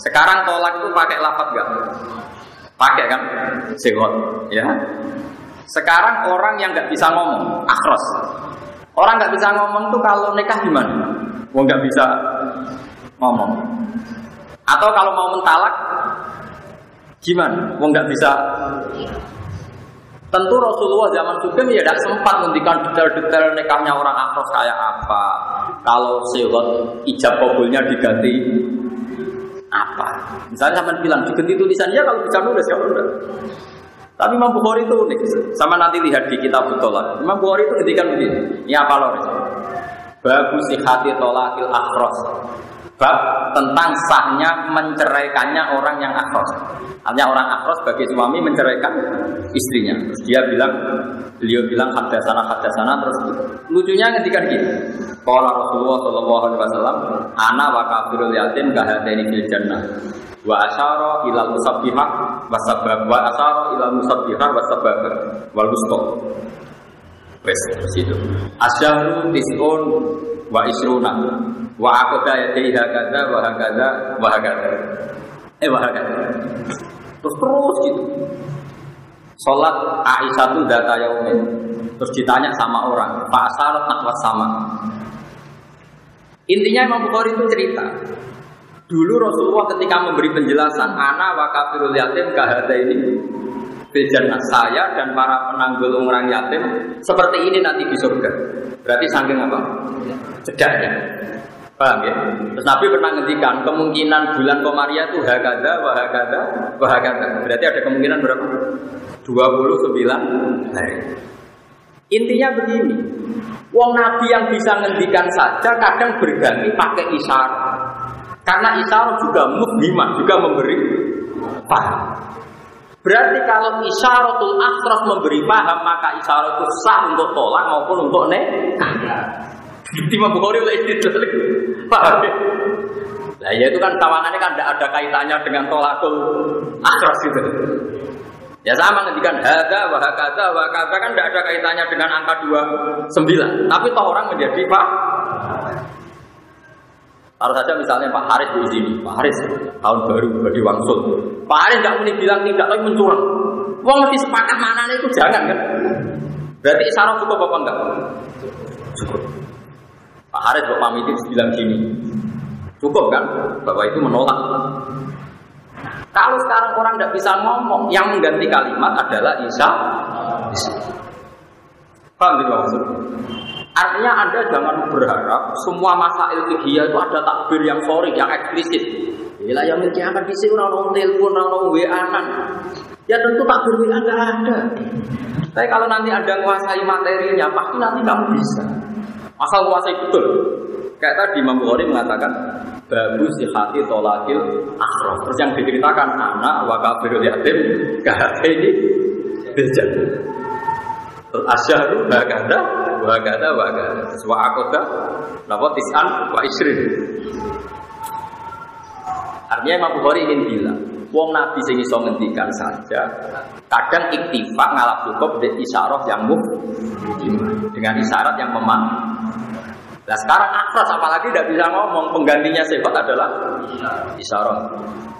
Sekarang tolak itu pakai lafaz enggak? Pakai kan? Segot, ya. Sekarang orang yang enggak bisa ngomong, akhros. Orang enggak bisa ngomong tuh kalau nikah gimana? Wong enggak bisa ngomong. Atau kalau mau mentalak gimana? Wong enggak bisa. Tentu Rasulullah zaman Sugeng ya tidak sempat menghentikan detail-detail nikahnya orang akhros kayak apa. Kalau sewot ijab kabulnya diganti apa. Misalnya sampean bilang diganti tulisannya kalau bisa nulis ya udah. Tapi Imam Bukhari itu unik. Sama nanti lihat di kitab Tolak. Imam Bukhari itu ketika begini. Ya apa loh? Babu sihati tolakil akhros. Bab tentang sahnya menceraikannya orang yang akhros. Artinya orang akhros bagi suami menceraikan istrinya. Terus dia bilang, beliau bilang hadas sana hadas sana. Terus lucunya ketika gini, qala Rasulullah sallallahu alaihi wasallam, ana wa kafirul yatim kahataini fil jannah. Wa asyara ilal musabbihah wa sabab wa asyara ilal musabbihah wa sabab wal musto. Wes situ. Asyharu tis'un wa isruna. Wa aqda yadaiha kaza wa hakaza wa hakaza eh wa hakaza terus terus gitu. Salat Aisyah itu data yaumin terus ditanya sama orang fa asalat naqwas sama. Intinya Imam Bukhari itu cerita dulu Rasulullah ketika memberi penjelasan ana wa kafirul yatim kahada ini bejana saya dan para penanggul orang yatim seperti ini nanti di surga. Berarti saking apa? Cedaknya. Paham ya? Terus Nabi pernah ngendikan kemungkinan bulan Qomariyah itu hakada, wahakada, wahakada. Berarti ada kemungkinan berapa? dua puluh sembilan hari. Intinya begini, wong Nabi yang bisa ngendikan saja kadang berganti pakai isyarat. Karena isyarat juga mubhimah, juga memberi paham. Berarti kalau isyaratul akhras memberi paham, maka isyarat itu sah untuk tolak maupun untuk nikah. Imam Bukhari oleh istidlal itu, paham ya? Nah, ya itu kan tawangannya kan tidak ada kaitannya dengan tolakul akhras itu. Ya sama nanti kan hada, wahakada, wahakada kan tidak ada kaitannya dengan angka dua puluh sembilan. Tapi toh orang menjadi pak. Taruh saja misalnya Pak Haris di sini, Pak Haris tahun baru bagi wangsul. Pak Haris nggak mungkin bilang tidak, tapi mencurang. Wong mesti sepakat mana itu jangan kan? Berarti isyarat cukup apa enggak? Cukup. Pak Haris Bapak Mitis bilang gini, cukup kan? Bapak itu menolak. Kalau sekarang orang tidak bisa ngomong, yang mengganti kalimat adalah Isa. Paham tidak maksudnya? Artinya Anda jangan berharap semua masail fikih itu ada takbir yang sorry, yang eksplisit. Bila yang mikir akan bisa orang telepon, orang W A-an. Ya tentu takbir W A nggak ada. Tapi kalau nanti Anda menguasai materinya, pasti nanti kamu bisa. Asal kuasa betul. Kayak tadi Imam Bukhari mengatakan babu sihati tolakil akhrof. Terus yang diceritakan anak wa kafirul yatim kahate ini bejat. Terus asyharu wa kada wa kada wa kada wa aqda lawa tis'an wa isrin. Artinya Imam Bukhari ingin bilang Wong Nabi sing iso ngendikan saja. Kadang iktifak ngalap cukup dengan isyarat yang muf, dengan isyarat yang memang. Nah sekarang akras apalagi tidak bisa ngomong, penggantinya sifat adalah isyarat.